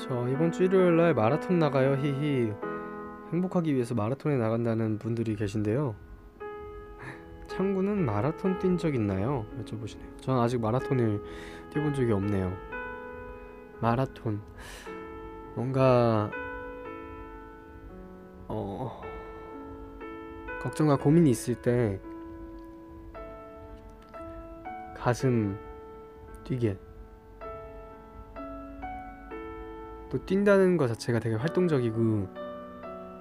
저 이번 주 일요일날 마라톤 나가요. 히히. 행복하기 위해서 마라톤에 나간다는 분들이 계신데요. 창구는 마라톤 뛴 적 있나요? 여쭤보시네요. 저는 아직 마라톤을 뛰어본 적이 없네요. 마라톤 뭔가 어... 걱정과 고민이 있을 때 가슴 뛰게 또 뛴다는 것 자체가 되게 활동적이고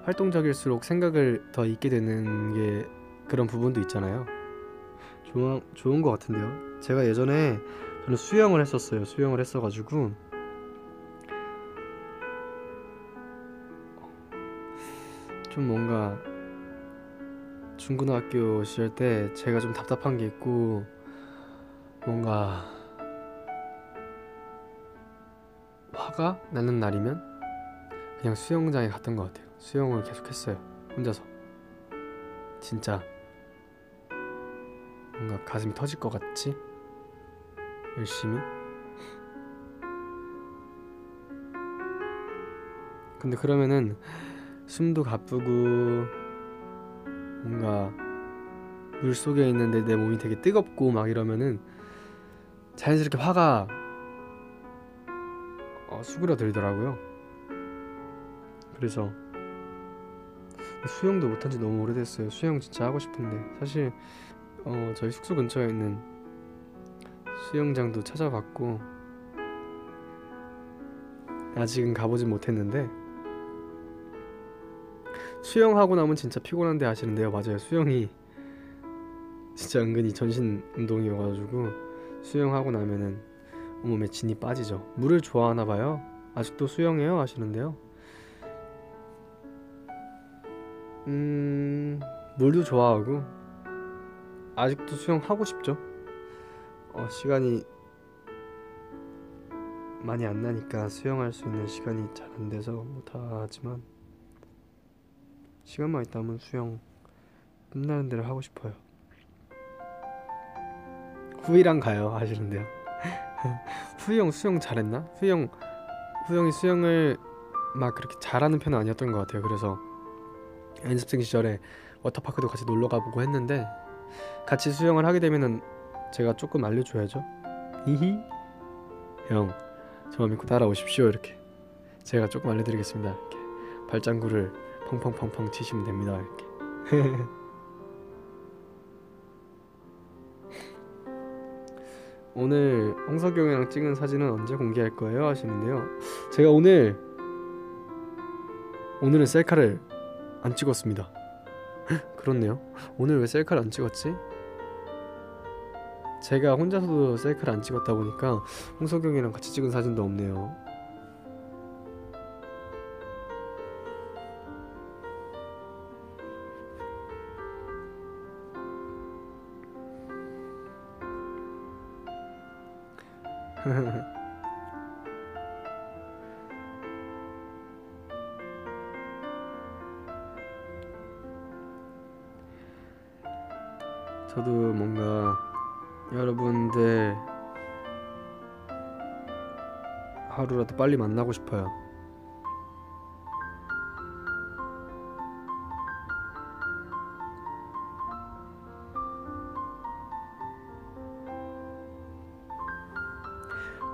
활동적일수록 생각을 더 잊게 되는 게 그런 부분도 있잖아요. 좋아, 좋은 것 같은데요. 제가 예전에 저는 수영을 했었어요. 수영을 했어가지고 좀 뭔가 중고등학교 시절 때 제가 좀 답답한 게 있고 뭔가 화가 나는 날이면 그냥 수영장에 갔던 것 같아요. 수영을 계속 했어요. 혼자서. 진짜 뭔가 가슴이 터질 것 같지? 열심히. 근데 그러면은 숨도 가쁘고 뭔가 물 속에 있는데 내 몸이 되게 뜨겁고 막 이러면은 자연스럽게 화가 수그러들더라고요. 그래서 수영도 못한 지 너무 오래됐어요. 수영 진짜 하고 싶은데 사실 어, 저희 숙소 근처에 있는 수영장도 찾아봤고 아직은 가보진 못했는데 수영하고 나면 진짜 피곤한데 아시는데요. 맞아요. 수영이 진짜 은근히 전신 운동이어가지고 수영하고 나면은 몸에 진이 빠지죠. 물을 좋아하나봐요. 아직도 수영해요? 하시는데요. 음... 물도 좋아하고 아직도 수영하고 싶죠. 어, 시간이 많이 안 나니까 수영할 수 있는 시간이 잘 안 돼서 못하지만 시간만 있다면 수영 끝나는 대로 하고 싶어요. 후이랑 가요? 하시는데요. 후이형 수영 잘했나? 후이형 후이형이 수영을 막 그렇게 잘하는 편은 아니었던 것 같아요. 그래서 연습생 시절에 워터파크도 같이 놀러 가보고 했는데 같이 수영을 하게 되면은 제가 조금 알려줘야죠. 히히 형 저만 믿고 따라오십시오. 이렇게 제가 조금 알려드리겠습니다. 이렇게 발장구를 펑펑펑펑 치시면 됩니다. 이렇게. 오늘 홍석영이랑 찍은 사진은 언제 공개할 거예요? 하시는데요. 제가 오늘 오늘은 셀카를 안 찍었습니다. 그렇네요. 오늘 왜 셀카를 안 찍었지? 제가 혼자서도 셀카를 안 찍었다 보니까 홍석영이랑 같이 찍은 사진도 없네요. 저도 뭔가 여러분들 하루라도 빨리 만나고 싶어요.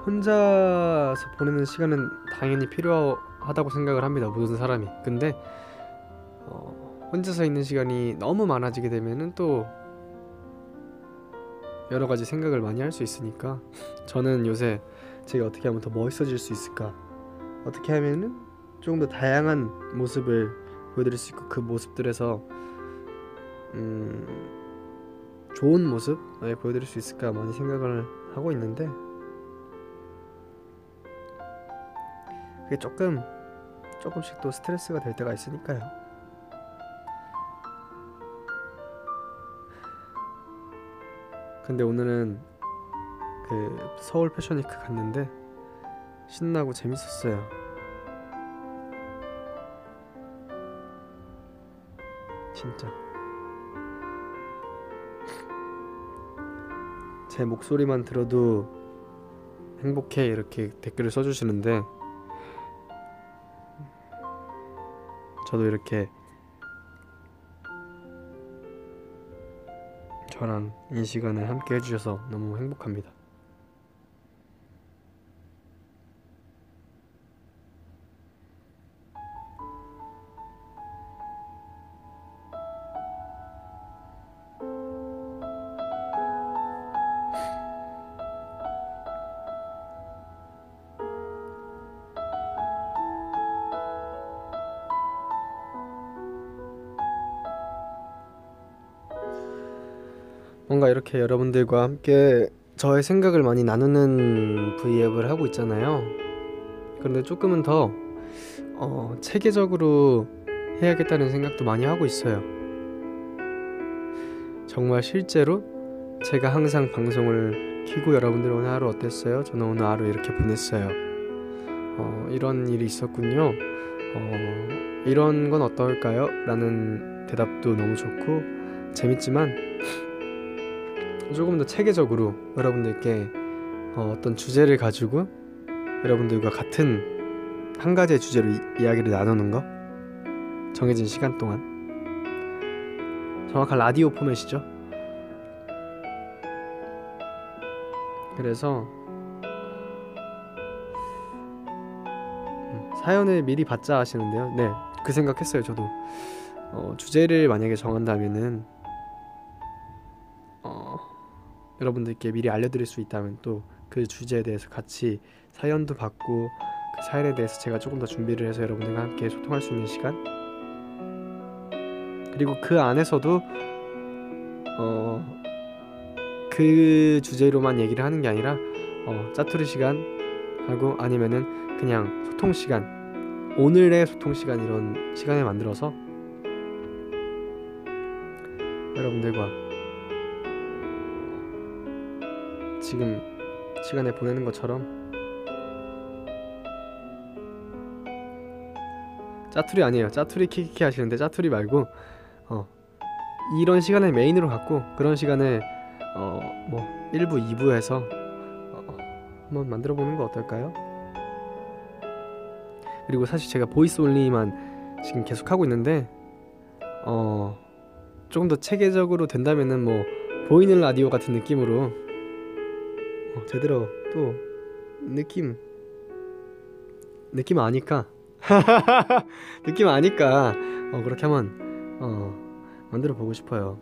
혼자서 보내는 시간은 당연히 필요하다고 생각을 합니다. 모든 사람이. 근데 어, 혼자서 있는 시간이 너무 많아지게 되면은 또 여러 가지 생각을 많이 할 수 있으니까 저는 요새 제가 어떻게 하면 더 멋있어질 수 있을까, 어떻게 하면은 조금 더 다양한 모습을 보여드릴 수 있고 그 모습들에서 음 좋은 모습 보여드릴 수 있을까 많이 생각을 하고 있는데, 그게 조금 조금씩 또 스트레스가 될 때가 있으니까요. 근데 오늘은 그 서울 패션위크 갔는데 신나고 재밌었어요. 진짜 제 목소리만 들어도 행복해 이렇게 댓글을 써주시는데, 저도 이렇게 저랑 이 시간을 함께 해주셔서 너무 행복합니다. 뭔가 이렇게 여러분들과 함께 저의 생각을 많이 나누는 브이앱을 하고 있잖아요. 그런데 조금은 더 어, 체계적으로 해야겠다는 생각도 많이 하고 있어요. 정말 실제로 제가 항상 방송을 켜고 여러분들 오늘 하루 어땠어요? 저는 오늘 하루 이렇게 보냈어요. 어, 이런 일이 있었군요. 어, 이런 건 어떨까요? 라는 대답도 너무 좋고 재밌지만 조금 더 체계적으로 여러분들께 어떤 주제를 가지고 여러분들과 같은 한 가지의 주제로 이, 이야기를 나누는 거, 정해진 시간 동안 정확한 라디오 포맷이죠. 그래서 사연을 미리 받자 하시는데요. 네, 그 생각했어요. 저도 어, 주제를 만약에 정한다면은 여러분들께 미리 알려드릴 수 있다면 또 그 주제에 대해서 같이 사연도 받고 그 사연에 대해서 제가 조금 더 준비를 해서 여러분들과 함께 소통할 수 있는 시간, 그리고 그 안에서도 어, 그 주제로만 얘기를 하는 게 아니라 어, 짜투리 시간 하고 아니면은 그냥 소통 시간, 오늘의 소통 시간, 이런 시간을 만들어서 여러분들과 지금 시간에 보내는 것처럼, 짜투리 아니에요. 짜투리 키키키 하시는데 짜투리 말고 어 이런 시간을 메인으로 갖고 그런 시간을 어 뭐 일 부, 이 부에서 어, 한번 만들어 보는 거 어떨까요? 그리고 사실 제가 보이스 올리만 지금 계속 하고 있는데 어 조금 더 체계적으로 된다면은 뭐 보이는 라디오 같은 느낌으로 제대로 또 느낌 느낌 아니까 느낌 아니까 어, 그렇게 한번 어, 만들어 보고 싶어요.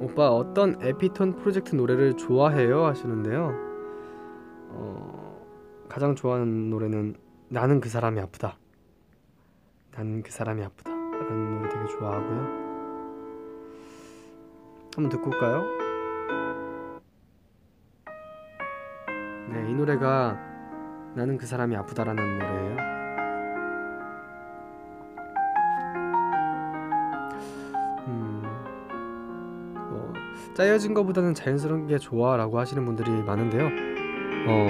오빠 어떤 에피톤 프로젝트 노래를 좋아해요? 하시는데요. 어, 가장 좋아하는 노래는 나는 그 사람이 아프다, 나는 그 사람이 아프다 라는 노래 되게 좋아하고요. 한번 듣고 올까요? 네, 이 노래가 나는 그 사람이 아프다라는 노래예요. 음, 뭐 짜여진 거보다는 자연스러운 게 좋아라고 하시는 분들이 많은데요. 어,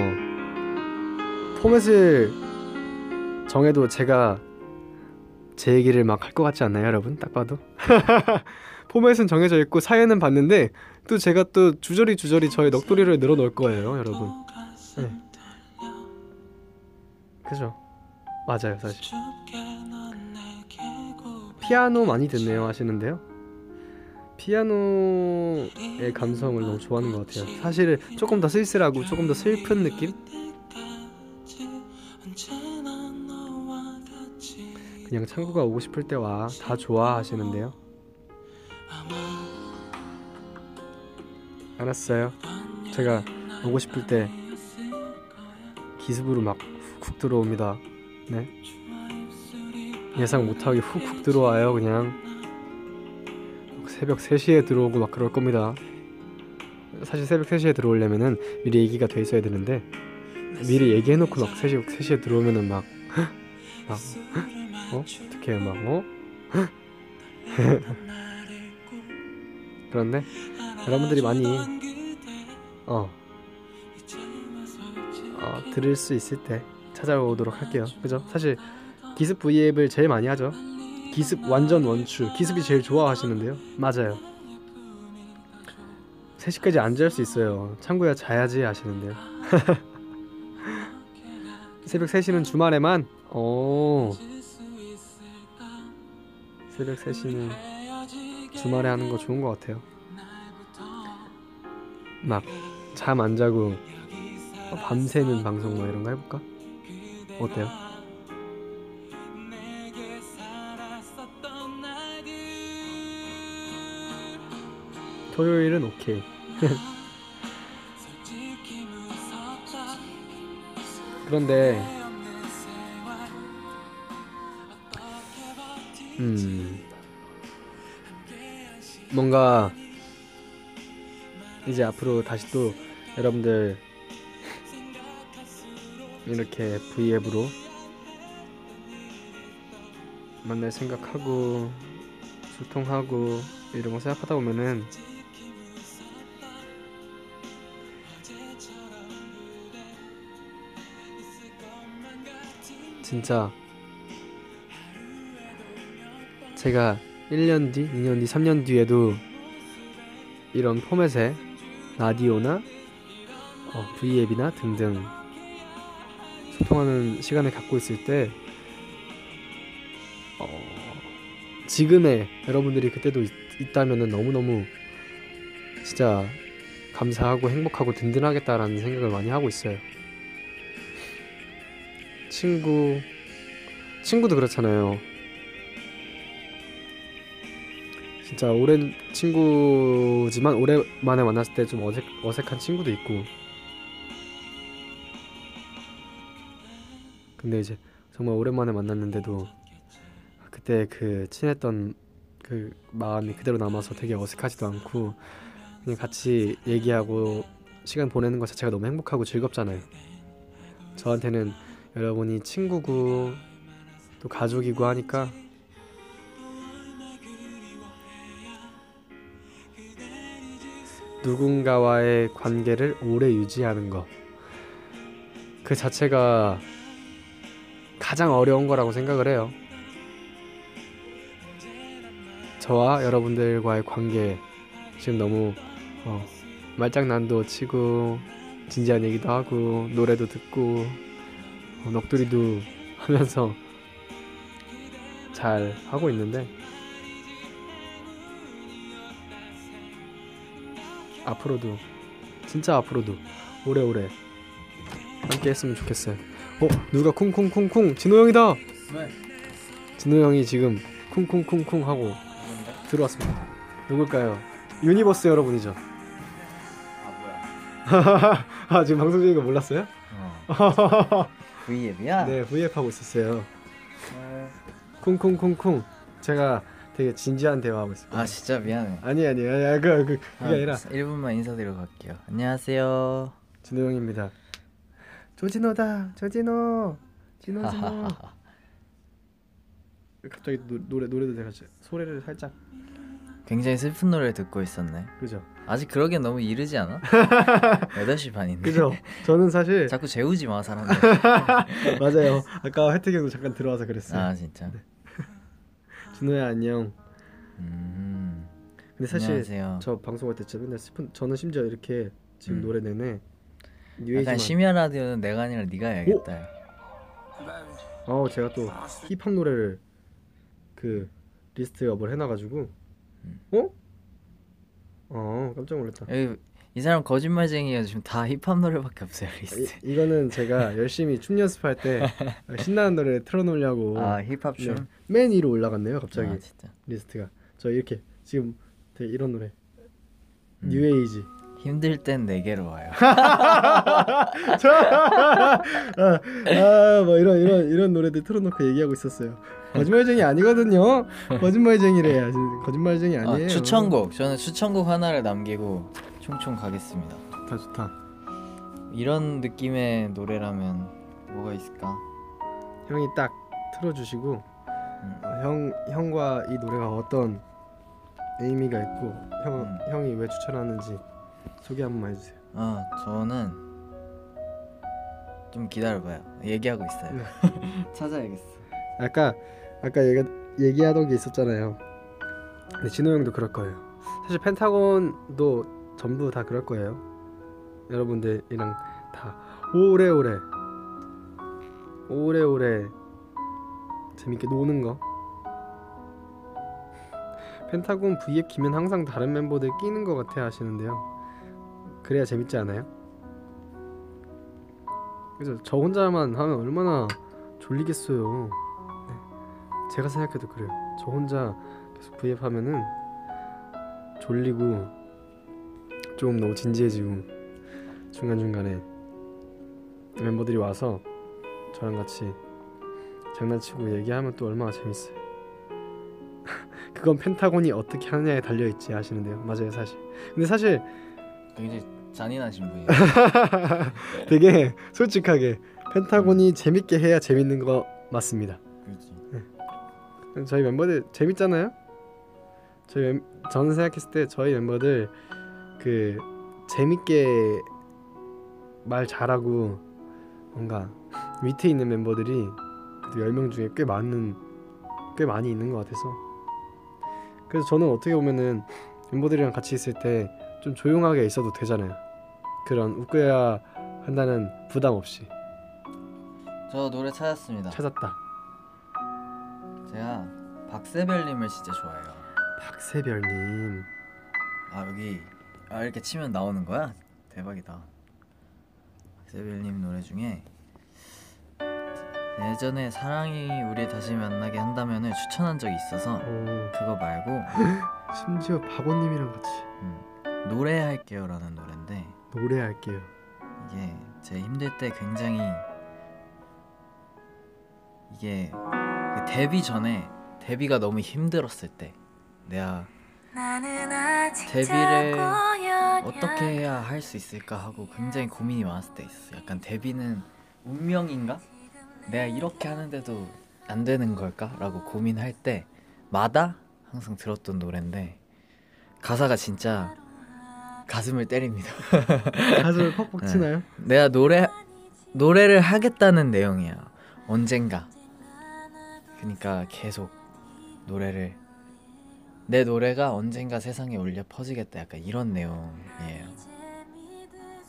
포맷을 정해도 제가 제 얘기를 막 할 것 같지 않나요, 여러분? 딱 봐도 포맷은 정해져 있고 사연은 봤는데 또 제가 또 주저리 주저리 저의 넋두리를 늘어놓을 거예요, 여러분. 네. 그죠? 맞아요. 사실 피아노 많이 듣네요 하시는데요. 피아노의 감성을 너무 좋아하는 것 같아요. 사실 조금 더 쓸쓸하고 조금 더 슬픈 느낌? 그냥 창구가 오고 싶을 때 와, 다 좋아 하시는데요. 알았어요. 제가 오고 싶을 때 기습으로 막 훅훅 들어옵니다. 네, 예상 못하게 훅훅 들어와요. 그냥 새벽 세 시에 들어오고 막 그럴 겁니다. 사실 새벽 세 시에 들어오려면은 미리 얘기가 돼 있어야 되는데 미리 얘기해놓고 막 세 시, 세 시에 들어오면은 막 막 어? 어떻게 막 어? 그런데 여러분들이 많이 어, 어 들을 수 있을 때 찾아오도록 할게요. 그죠? 사실 기습 브이앱을 제일 많이 하죠. 기습 완전 원추, 기습이 제일 좋아하시는데요. 맞아요. 세 시까지 안 잘 수 있어요. 창구야 자야지 하시는데요. 새벽 세 시는 주말에만? 오, 새벽 세 시는 주말에 하는 거 좋은 것 같아요. 막 잠 안 자고 밤새는 방송 뭐 이런 거 해볼까? 어때요? 토요일은 오케이. 그런데 음 뭔가 이제 앞으로 다시 또 여러분들 이렇게 브이앱으로 만날 생각하고 소통하고 이런 거 생각하다 보면은 진짜 제가 일 년 뒤, 이 년 뒤, 삼 년 뒤에도 이런 포맷에 라디오나 어, 브이앱이나 등등 소통하는 시간을 갖고 있을 때 어, 지금의 여러분들이 그때도 있, 있다면은 너무너무 진짜 감사하고 행복하고 든든하겠다라는 생각을 많이 하고 있어요. 친구, 친구도 그렇잖아요. 진짜 오랜 친구지만 오랜만에 만났을 때 좀 어색, 어색한 친구도 있고. 근데 이제 정말 오랜만에 만났는데도 그때 그 친했던 그 마음이 그대로 남아서 되게 어색하지도 않고 그냥 같이 얘기하고 시간 보내는 것 자체가 너무 행복하고 즐겁잖아요. 저한테는 여러분이 친구고 또 가족이고 하니까 누군가와의 관계를 오래 유지하는 것 그 자체가 가장 어려운 거라고 생각을 해요. 저와 여러분들과의 관계 지금 너무 어, 말장난도 치고 진지한 얘기도 하고 노래도 듣고 어, 넋두리도 하면서 잘 하고 있는데 앞으로도 진짜 앞으로도 오래오래 함께 했으면 좋겠어요. 어? 누가 쿵쿵쿵쿵 진호형이다! 네, 진호형이 지금 쿵쿵쿵쿵 하고 들어왔습니다. 누굴까요? 유니버스 여러분이죠. 아 뭐야. 아 지금 방송 중인 거 몰랐어요? 어. 브이앱이야? 네, 브이앱 하고 있었어요. 어... 쿵쿵쿵쿵. 제가 되게 진지한 대화하고 있어요. 아 진짜 미안해. 아니 아니 아니 그, 그, 그게 아, 아니라 일 분만 인사드리러 갈게요. 안녕하세요, 진호 형입니다. 조진호다. 조진호 진호 진호. 갑자기 노, 노래, 노래도 제가 소리를 살짝 굉장히 슬픈 노래를 듣고 있었네. 그죠? 아직 그러기엔 너무 이르지 않아? 여덟 시 반인데. 그죠? 저는 사실 자꾸 재우지 마 사람들. 맞아요. 아까 혜택이 형도 잠깐 들어와서 그랬어요. 아 진짜? 네. 진호야 안녕. 음. 근데 사실 안녕하세요. 저 방송할 때 진짜 맨날 슬픈, 저는 심지어 이렇게 지금 음. 노래 내내 약간 심야 라디오는 내가 아니라 네가 해야겠다. 어, 제가 또 힙합 노래를 그 리스트업을 해놔가지고 어? 어 깜짝 놀랐다. 에이, 이 사람 거짓말쟁이에요. 지금 다 힙합 노래밖에 없어요 리스트. 이, 이거는 제가 열심히 춤 연습할 때 신나는 노래 틀어놓으려고. 아 힙합 춤? 네, 맨 위로 올라갔네요 갑자기. 아, 진짜. 리스트가 저 이렇게 지금 되게 이런 노래 음. 뉴에이지 힘들 땐 내게로 와요. 아, 뭐 이런 이런 이런 노래들 틀어놓고 얘기하고 있었어요. 거짓말쟁이 아니거든요. 거짓말쟁이래요. 거짓말쟁이 아니에요. 아, 추천곡. 저는 추천곡 하나를 남기고 총총 가겠습니다. 좋다 좋다. 이런 느낌의 노래라면 뭐가 있을까? 형이 딱 틀어주시고 음. 어, 형 형과 이 노래가 어떤 의미가 있고 형 음. 형이 왜 추천하는지 소개 한번만 해주세요. 아 저는 좀 기다려봐요. 얘기하고 있어요. 네. 찾아야겠어. 아까 아까 얘가 얘기하던 게 있었잖아요. 근데 진호 형도 그럴 거예요. 사실 펜타곤도 전부 다 그럴 거예요. 여러분들이랑 다 오래오래 오래오래 재밌게 노는 거. 펜타곤 브이앱 키면 항상 다른 멤버들 끼는 것 같아 하시는데요. 그래야 재밌지 않아요? 그래서 저 혼자만 하면 얼마나 졸리겠어요. 네. 제가 생각해도 그래요. 저 혼자 계속 브이앱 하면은 졸리고 좀 너무 진지해지고 중간중간에 멤버들이 와서 저랑 같이 장난치고 얘기하면 또 얼마나 재밌어요. 그건 펜타곤이 어떻게 하느냐에 달려있지 하시는데요. 맞아요 사실. 근데 사실 굉장히 잔인하신 분이에요. 되게 솔직하게 펜타곤이 음. 재밌게 해야 재밌는 거 맞습니다. 그렇지. 네. 저희 멤버들 재밌잖아요. 저희 저는 생각했을 때 저희 멤버들 그 재밌게 말 잘하고 뭔가 밑에 있는 멤버들이 그래도 열 명 중에 꽤 많은 꽤 많이 있는 것 같아서 그래서 저는 어떻게 보면은 멤버들이랑 같이 있을 때 좀 조용하게 있어도 되잖아요. 그런 웃겨야 한다는 부담 없이. 저 노래 찾았습니다. 찾았다. 제가 박세별님을 진짜 좋아해요. 박세별님. 아 여기 아 이렇게 치면 나오는 거야? 대박이다. 박세별님 노래 중에 예전에 사랑이 우리 다시 만나게 한다면을 추천한 적이 있어서 오. 그거 말고 심지어 박원님이랑 같이 음, 노래할게요 라는 노래인데 노래할게요 이게 제 힘들 때 굉장히 이게 데뷔 전에 데뷔가 너무 힘들었을 때 내가 데뷔를 어떻게 해야 할 수 있을까 하고 굉장히 고민이 많았을 때 있었어. 약간 데뷔는 운명인가? 내가 이렇게 하는데도 안 되는 걸까? 라고 고민할 때마다 항상 들었던 노래인데 가사가 진짜 가슴을 때립니다. 가슴을 퍽퍽 치나요? 내가 노래, 노래를 하겠다는 내용이야. 언젠가. 그러니까 계속 노래를 내 노래가 언젠가 세상에 울려 퍼지겠다. 약간 이런 내용이에요.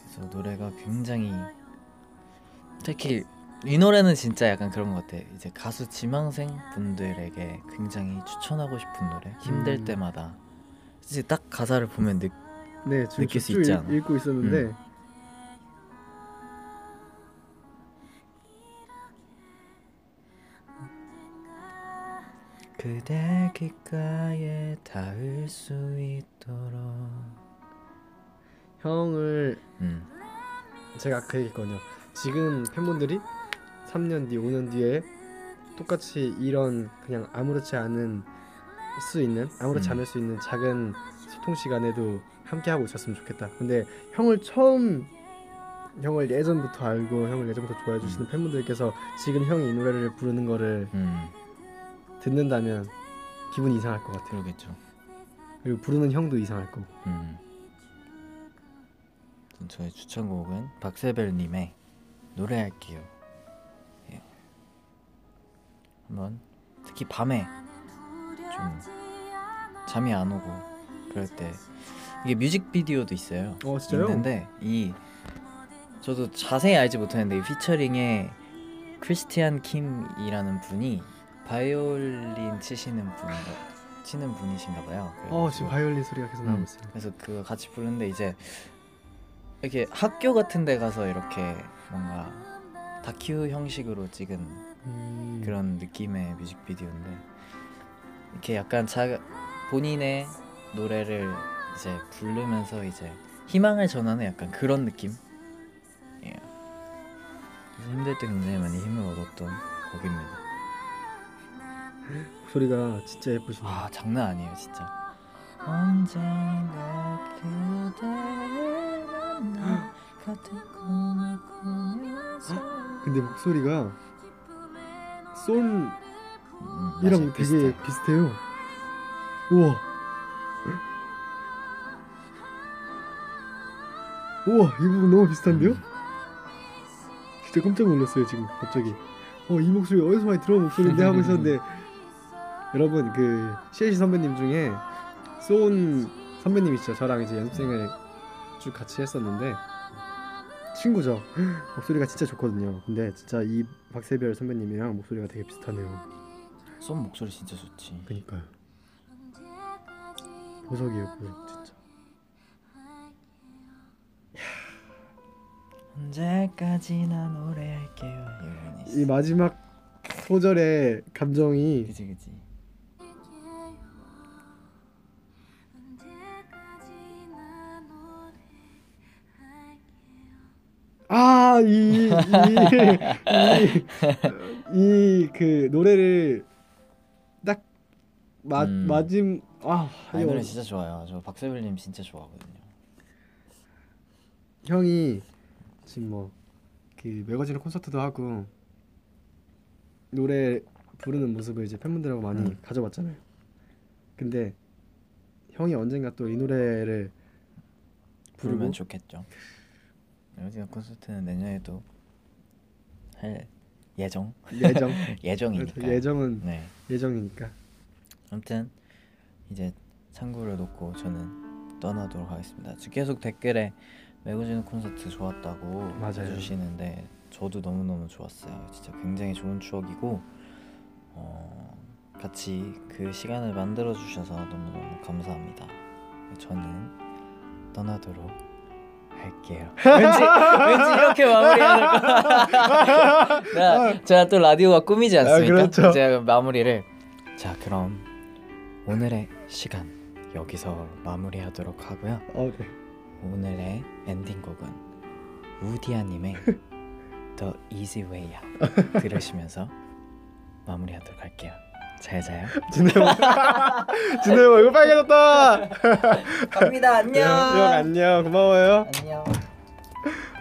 그래서 노래가 굉장히 특히 이 노래는 진짜 약간 그런 것 같아. 이제 가수 지망생 분들에게 굉장히 추천하고 싶은 노래. 힘들 음. 때마다 이제 딱 가사를 보면 느, 네, 지금 느낄 수 있지 않아? 읽고 있었는데 음. 그대 귓가에 닿을 수 있도록 형을 음. 제가 그 얘기했거든요. 지금 팬분들이 삼 년 뒤, 오 년 뒤에 똑같이 이런 그냥 아무렇지 않은 수 있는 아무렇지 음. 않을 수 있는 작은 소통 시간에도 함께 하고 있었으면 좋겠다. 근데 형을 처음 형을 예전부터 알고 형을 예전부터 좋아해 주시는 음. 팬분들께서 지금 형이 이 노래를 부르는 거를 음. 듣는다면 기분이 이상할 것 같아요. 그러겠죠. 그리고 부르는 형도 이상할 거고. 음. 저의 추천곡은 박세별님의 노래할게요. 예. 한번 특히 밤에 좀 잠이 안 오고 그럴 때 이게 뮤직비디오도 있어요. 어, 진짜요? 있는데 이 저도 자세히 알지 못했는데 이 피처링에 크리스티안 킴이라는 분이 바이올린 치시는 분인가 치는 분이신가 봐요. 어, 지금 바이올린 소리가 계속 나오고 있어요. 음, 그래서 그거 같이 부르는데 이제 이렇게 학교 같은 데 가서 이렇게 뭔가 다큐 형식으로 찍은 음. 그런 느낌의 뮤직비디오인데 이렇게 약간 자, 본인의 노래를 이제 부르면서 이제 희망을 전하는 약간 그런 느낌? 예. 힘들 때 굉장히 많이 힘을 얻었던 곡입니다. 목소리가 진짜 예쁘시네. 아, 장난 아니에요 진짜. 언젠가 그대를 만나 같은 꿈을 꾸면서. 근데 목소리가 쏜 이랑 음, 되게 비슷해. 비슷해요. 우와. 우와, 이 부분 너무 비슷한데요? 음. 진짜 깜짝 놀랐어요 지금 갑자기. 어, 이 목소리 어디서 많이 들어본 목소리인데 하고 있었는데 여러분 그 씨엘씨 선배님 중에 쏜 선배님이시죠. 저랑 이제 연습생을 쭉 같이 했었는데 친구죠. 목소리가 진짜 좋거든요. 근데 진짜 이 박세별 선배님이랑 목소리가 되게 비슷하네요. 쏜 목소리 진짜 좋지. 그니까요. 보석이에요 보석 진짜. 언제까지나 노래할게요. 이 마지막 소절의 감정이 그치 그치 아, 이, 이, 이, 이, 그 노래를 딱 맞, 음. 맞음, 아, 이 노래 어려워. 진짜 좋아요. 저 박세별님 진짜 좋아하거든요. 형이 지금 뭐 그 매거진 콘서트도 하고 노래 부르는 모습을 이제 팬분들하고 많이 음. 가져봤잖아요. 근데 형이 언젠가 또 이 노래를 부르고 부르면 좋겠죠. 여기가 콘서트는 내년에도 할 예정. 예정. 예정이니까. 예정은 네. 예정이니까. 아무튼 이제 창구를 놓고 저는 떠나도록 하겠습니다. 계속 댓글에 매거진 콘서트 좋았다고 해주시는데 저도 너무 너무 좋았어요. 진짜 굉장히 좋은 추억이고 어, 같이 그 시간을 만들어 주셔서 너무 너무 감사합니다. 저는 떠나도록. 할게요. 왠지 왠지 이렇게 마무리하는 거. 제가, 제가 또 라디오가 꿈이지 않습니까? 아, 그렇죠. 제가 마무리를 자 그럼 오늘의 시간 여기서 마무리하도록 하고요. 어, 네. 오늘의 엔딩곡은 우디아님의 The Easy Way Out 들으시면서 마무리하도록 할게요. 잘 자요. 진호야, 진호야 얼굴 빨개졌다. 갑니다. 안녕. 형 안녕. 고마워요. 안녕.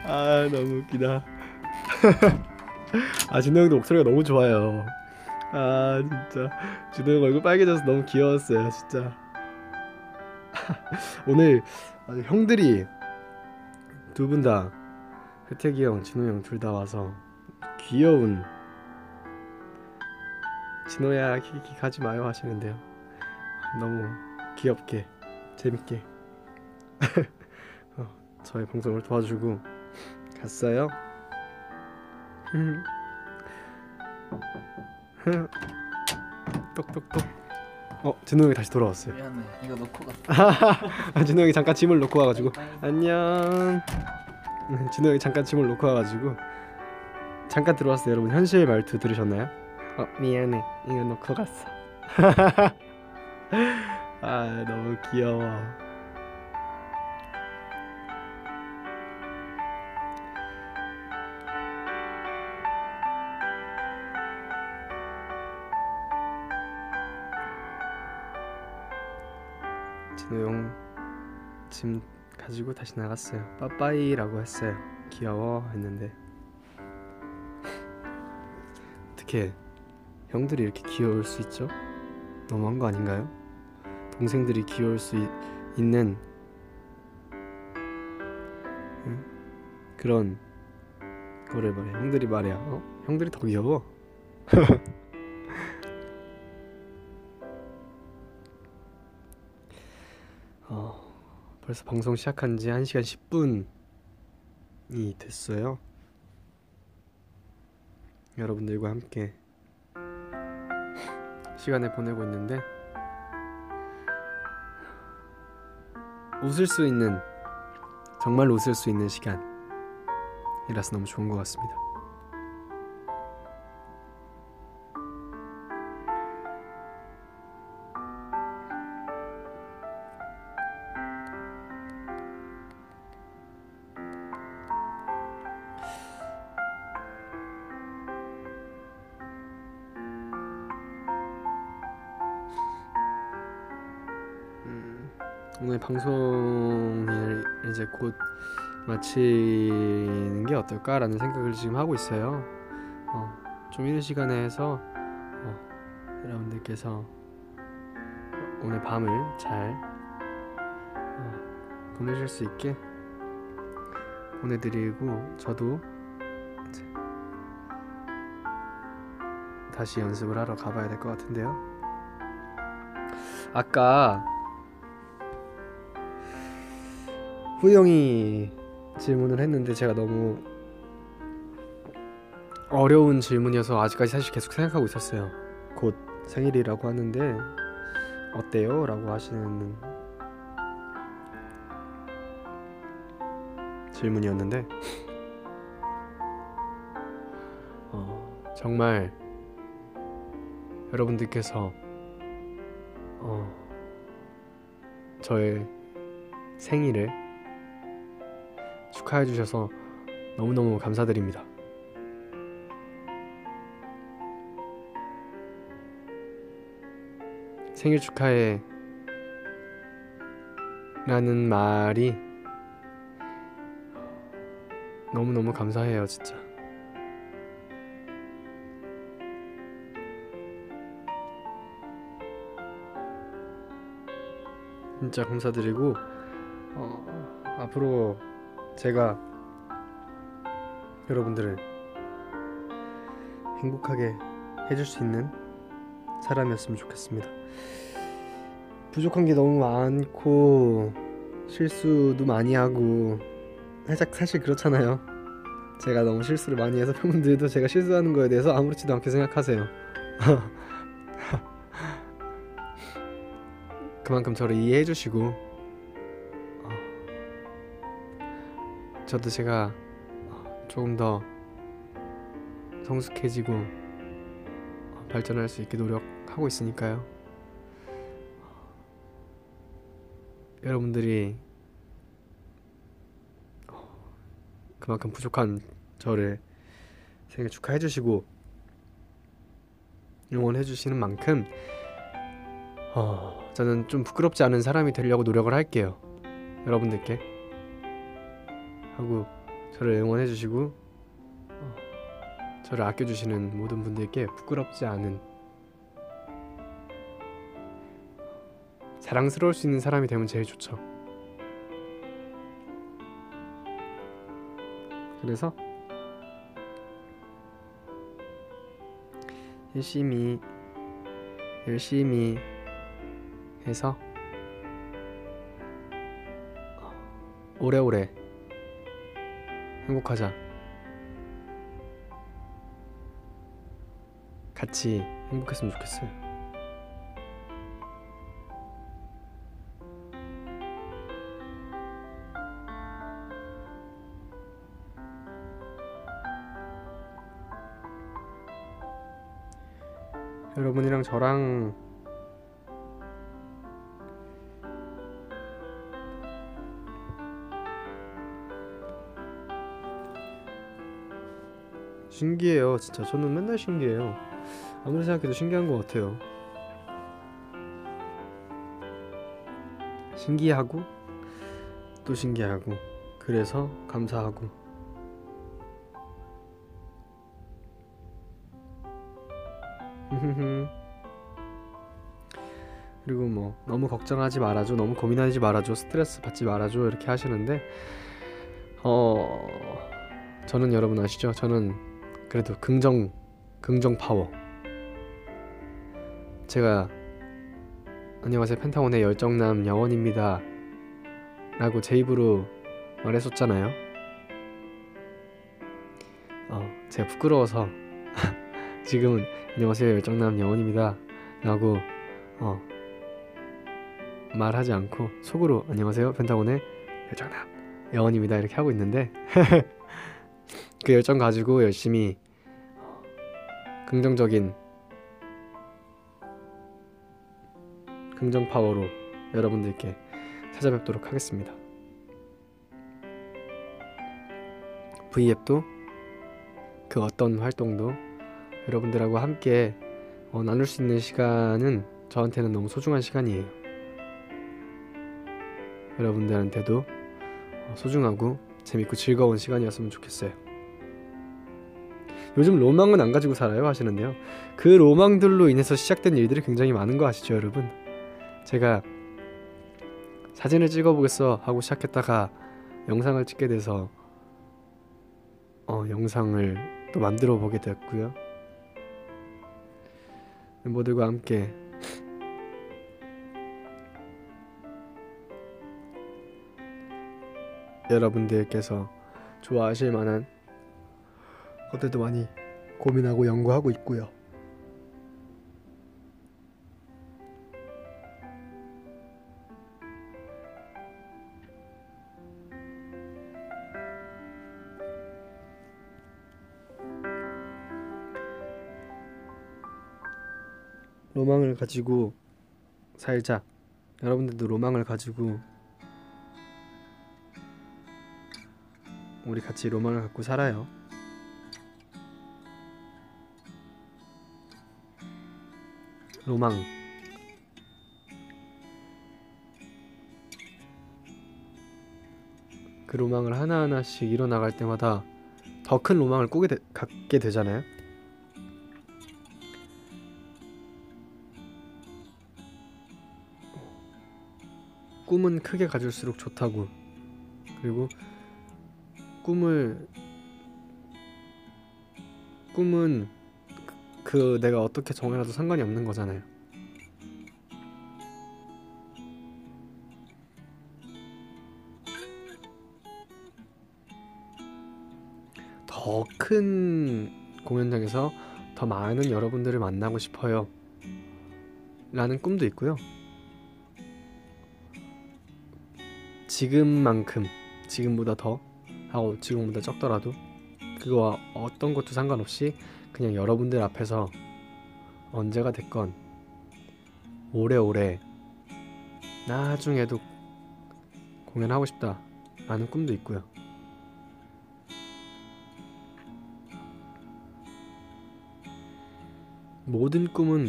아 너무 웃기다. 아 진호 형도 목소리가 너무 좋아요. 아 진짜 진호 형 얼굴 빨개져서 너무 귀여웠어요 진짜. 오늘 형들이 두 분 다 혜택이 형, 진호 형 둘 다 와서 귀여운. 진호야 키키 가지 마요 하시는데요. 너무 귀엽게 재밌게 어, 저의 방송을 도와주고 갔어요. 똑똑똑. 어 진호 형이 다시 돌아왔어요. 미안해 이거 놓고 갔어. 진호 형이 잠깐 짐을 놓고 와가지고 안녕. 진호 형이 잠깐 짐을 놓고 와가지고 잠깐 들어왔어요. 여러분 현실 말투 들으셨나요? 어, 미안해 이거 놓고 갔어. 아 너무 귀여워. 진호 형 짐 가지고 다시 나갔어요. 빠빠이 라고 했어요. 귀여워 했는데 어떻게 형들이 이렇게 귀여울 수 있죠? 너무한 거 아닌가요? 동생들이 귀여울 수 있, 있는 응? 그런 거를 말해. 형들이 말이야. 어? 형들이 더 귀여워. 어, 벌써 방송 시작한 지 한 시간 십 분이 됐어요. 여러분들과 함께 시간을 보내고 있는데 웃을 수 있는 정말 웃을 수 있는 시간이라서 너무 좋은 것 같습니다. 오늘 방송을 이제 곧 마치는 게 어떨까라는 생각을 지금 하고 있어요. 어, 좀 이른 시간에 해서 어, 여러분들께서 오늘 밤을 잘 어, 보내실 수 있게 보내드리고, 저도 다시 연습을 하러 가봐야 될 것 같은데요. 아까 후이 형이 질문을 했는데 제가 너무 어려운 질문이어서 아직까지 사실 계속 생각하고 있었어요. 곧 생일이라고 하는데 어때요? 라고 하시는 질문이었는데 어, 정말 여러분들께서 어, 저의 생일을 축하해 주셔서 너무너무 감사드립니다. 생일 축하해 라는 말이 너무너무 감사해요, 진짜. 진짜 감사드리고 어, 앞으로 제가 여러분들을 행복하게 해줄 수 있는 사람이었으면 좋겠습니다. 부족한 게 너무 많고 실수도 많이 하고 살짝 사실 그렇잖아요. 제가 너무 실수를 많이 해서 팬분들도 제가 실수하는 거에 대해서 아무렇지도 않게 생각하세요. 그만큼 저를 이해해 주시고 어, 저도 제가 조금 더 성숙해지고 발전할 수 있게 노력하고 있으니까요. 여러분들이 그만큼 부족한 저를 생일 축하해 주시고 응원해 주시는 만큼 어, 저는 좀 부끄럽지 않은 사람이 되려고 노력을 할게요. 여러분들께 하고 저를 응원해 주시고 어, 저를 아껴주시는 모든 분들께 부끄럽지 않은 자랑스러울 수 있는 사람이 되면 제일 좋죠. 그래서 열심히 열심히 해서 오래오래 행복하자. 같이 행복했으면 좋겠어요. 여러분이랑 저랑 신기해요, 진짜. 저는 맨날 신기해요. 아무리 생각해도 신기한 것 같아요. 신기하고 또 신기하고, 그래서 감사하고. 그리고 뭐 너무 걱정하지 말아줘, 너무 고민하지 말아줘, 스트레스 받지 말아줘 이렇게 하시는데 어... 저는 여러분 아시죠? 저는 그래도 긍정, 긍정 파워. 제가 안녕하세요, 펜타곤의 열정남 여원입니다 라고 제 입으로 말했었잖아요. 어, 제가 부끄러워서 지금은 안녕하세요, 열정남 여원입니다 라고 어, 말하지 않고 속으로 안녕하세요, 펜타곤의 열정남 여원입니다 이렇게 하고 있는데 그 열정 가지고 열심히 긍정적인 긍정 파워로 여러분들께 찾아뵙도록 하겠습니다. 브이앱도 그 어떤 활동도 여러분들하고 함께 어, 나눌 수 있는 시간은 저한테는 너무 소중한 시간이에요. 여러분들한테도 소중하고 재밌고 즐거운 시간이었으면 좋겠어요. 요즘 로망은 안 가지고 살아요 하시는데요, 그 로망들로 인해서 시작된 일들이 굉장히 많은 거 아시죠 여러분? 제가 사진을 찍어보겠어 하고 시작했다가 영상을 찍게 돼서 어, 영상을 또 만들어 보게 됐고요, 멤버들과 함께 여러분들께서 좋아하실 만한 것들도 많이 고민하고 연구하고 있고요. 로망을 가지고 살자. 여러분들도 로망을 가지고, 우리 같이 로망을 갖고 살아요. 로망. 그 로망을 하나하나씩 이뤄나갈 때마다 더 큰 로망을 꾸게 되, 갖게 되잖아요. 꿈은 크게 가질수록 좋다고, 그리고 꿈을 꿈은 그, 그 내가 어떻게 정해놔도 상관이 없는 거잖아요. 더 큰 공연장에서 더 많은 여러분들을 만나고 싶어요 라는 꿈도 있고요. 지금만큼, 지금보다 더 하고 지금보다 적더라도 그거와 어떤 것도 상관없이 그냥 여러분들 앞에서 언제가 됐건 오래오래 나중에도 공연하고 싶다 라는 꿈도 있고요. 모든 꿈은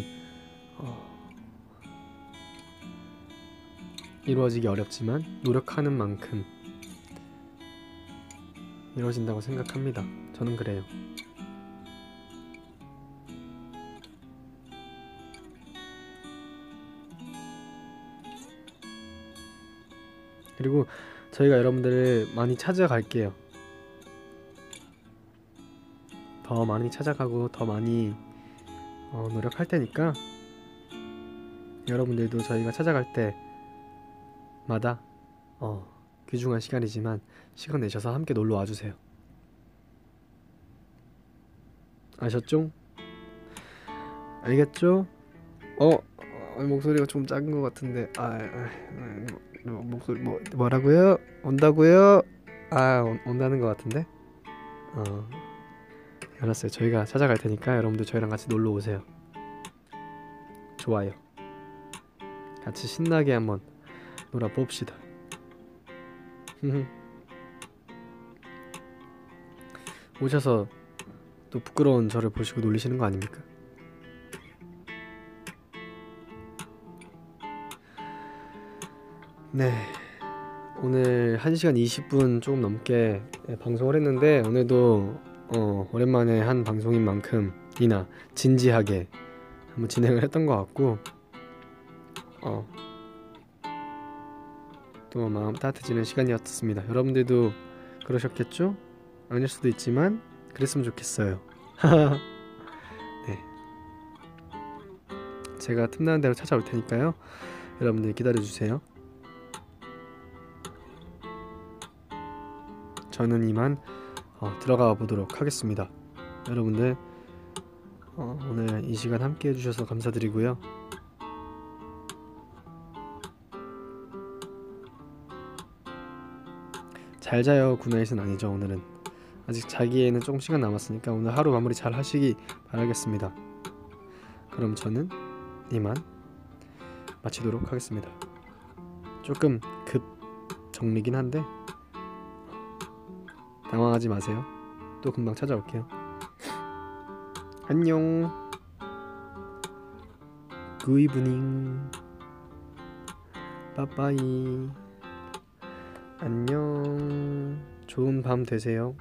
어, 이루어지기 어렵지만 노력하는 만큼 이루어진다고 생각합니다. 저는 그래요. 그리고 저희가 여러분들을 많이 찾아갈게요. 더 많이 찾아가고 더 많이 어, 노력할 테니까 여러분들도 저희가 찾아갈 때마다 어, 귀중한 시간이지만 시간 내셔서 함께 놀러 와주세요. 아셨죠? 알겠죠? 어? 목소리가 좀 작은 것 같은데. 아, 아 목소리 뭐, 뭐라고요? 온다고요? 아, 온, 온다는 것 같은데? 어, 알았어요. 저희가 찾아갈 테니까 여러분들 저희랑 같이 놀러 오세요. 좋아요. 같이 신나게 한번 놀아봅시다. 오셔서 또 부끄러운 저를 보시고 놀리시는 거 아닙니까? 네, 오늘 한 시간 이십 분 조금 넘게 방송을 했는데 오늘도 어, 오랜만에 한 방송인 만큼이나 진지하게 한번 진행을 했던 것 같고 어. 또 마음 따뜻해지는 시간이었습니다. 여러분들도 그러셨겠죠? 아닐 수도 있지만 그랬으면 좋겠어요. 네, 제가 틈나는 대로 찾아올 테니까요. 여러분들 기다려주세요. 저는 이만 어, 들어가 보도록 하겠습니다. 여러분들 어, 오늘 이 시간 함께 해주셔서 감사드리고요. 잘 자요 굿나잇은 아니죠. 오늘은 아직 자기에는 조금 시간 남았으니까 오늘 하루 마무리 잘 하시기 바라겠습니다. 그럼 저는 이만 마치도록 하겠습니다. 조금 급 정리긴 한데 당황하지 마세요. 또 금방 찾아올게요. 안녕. 굿이브닝. 빠빠이. 안녕. 좋은 밤 되세요.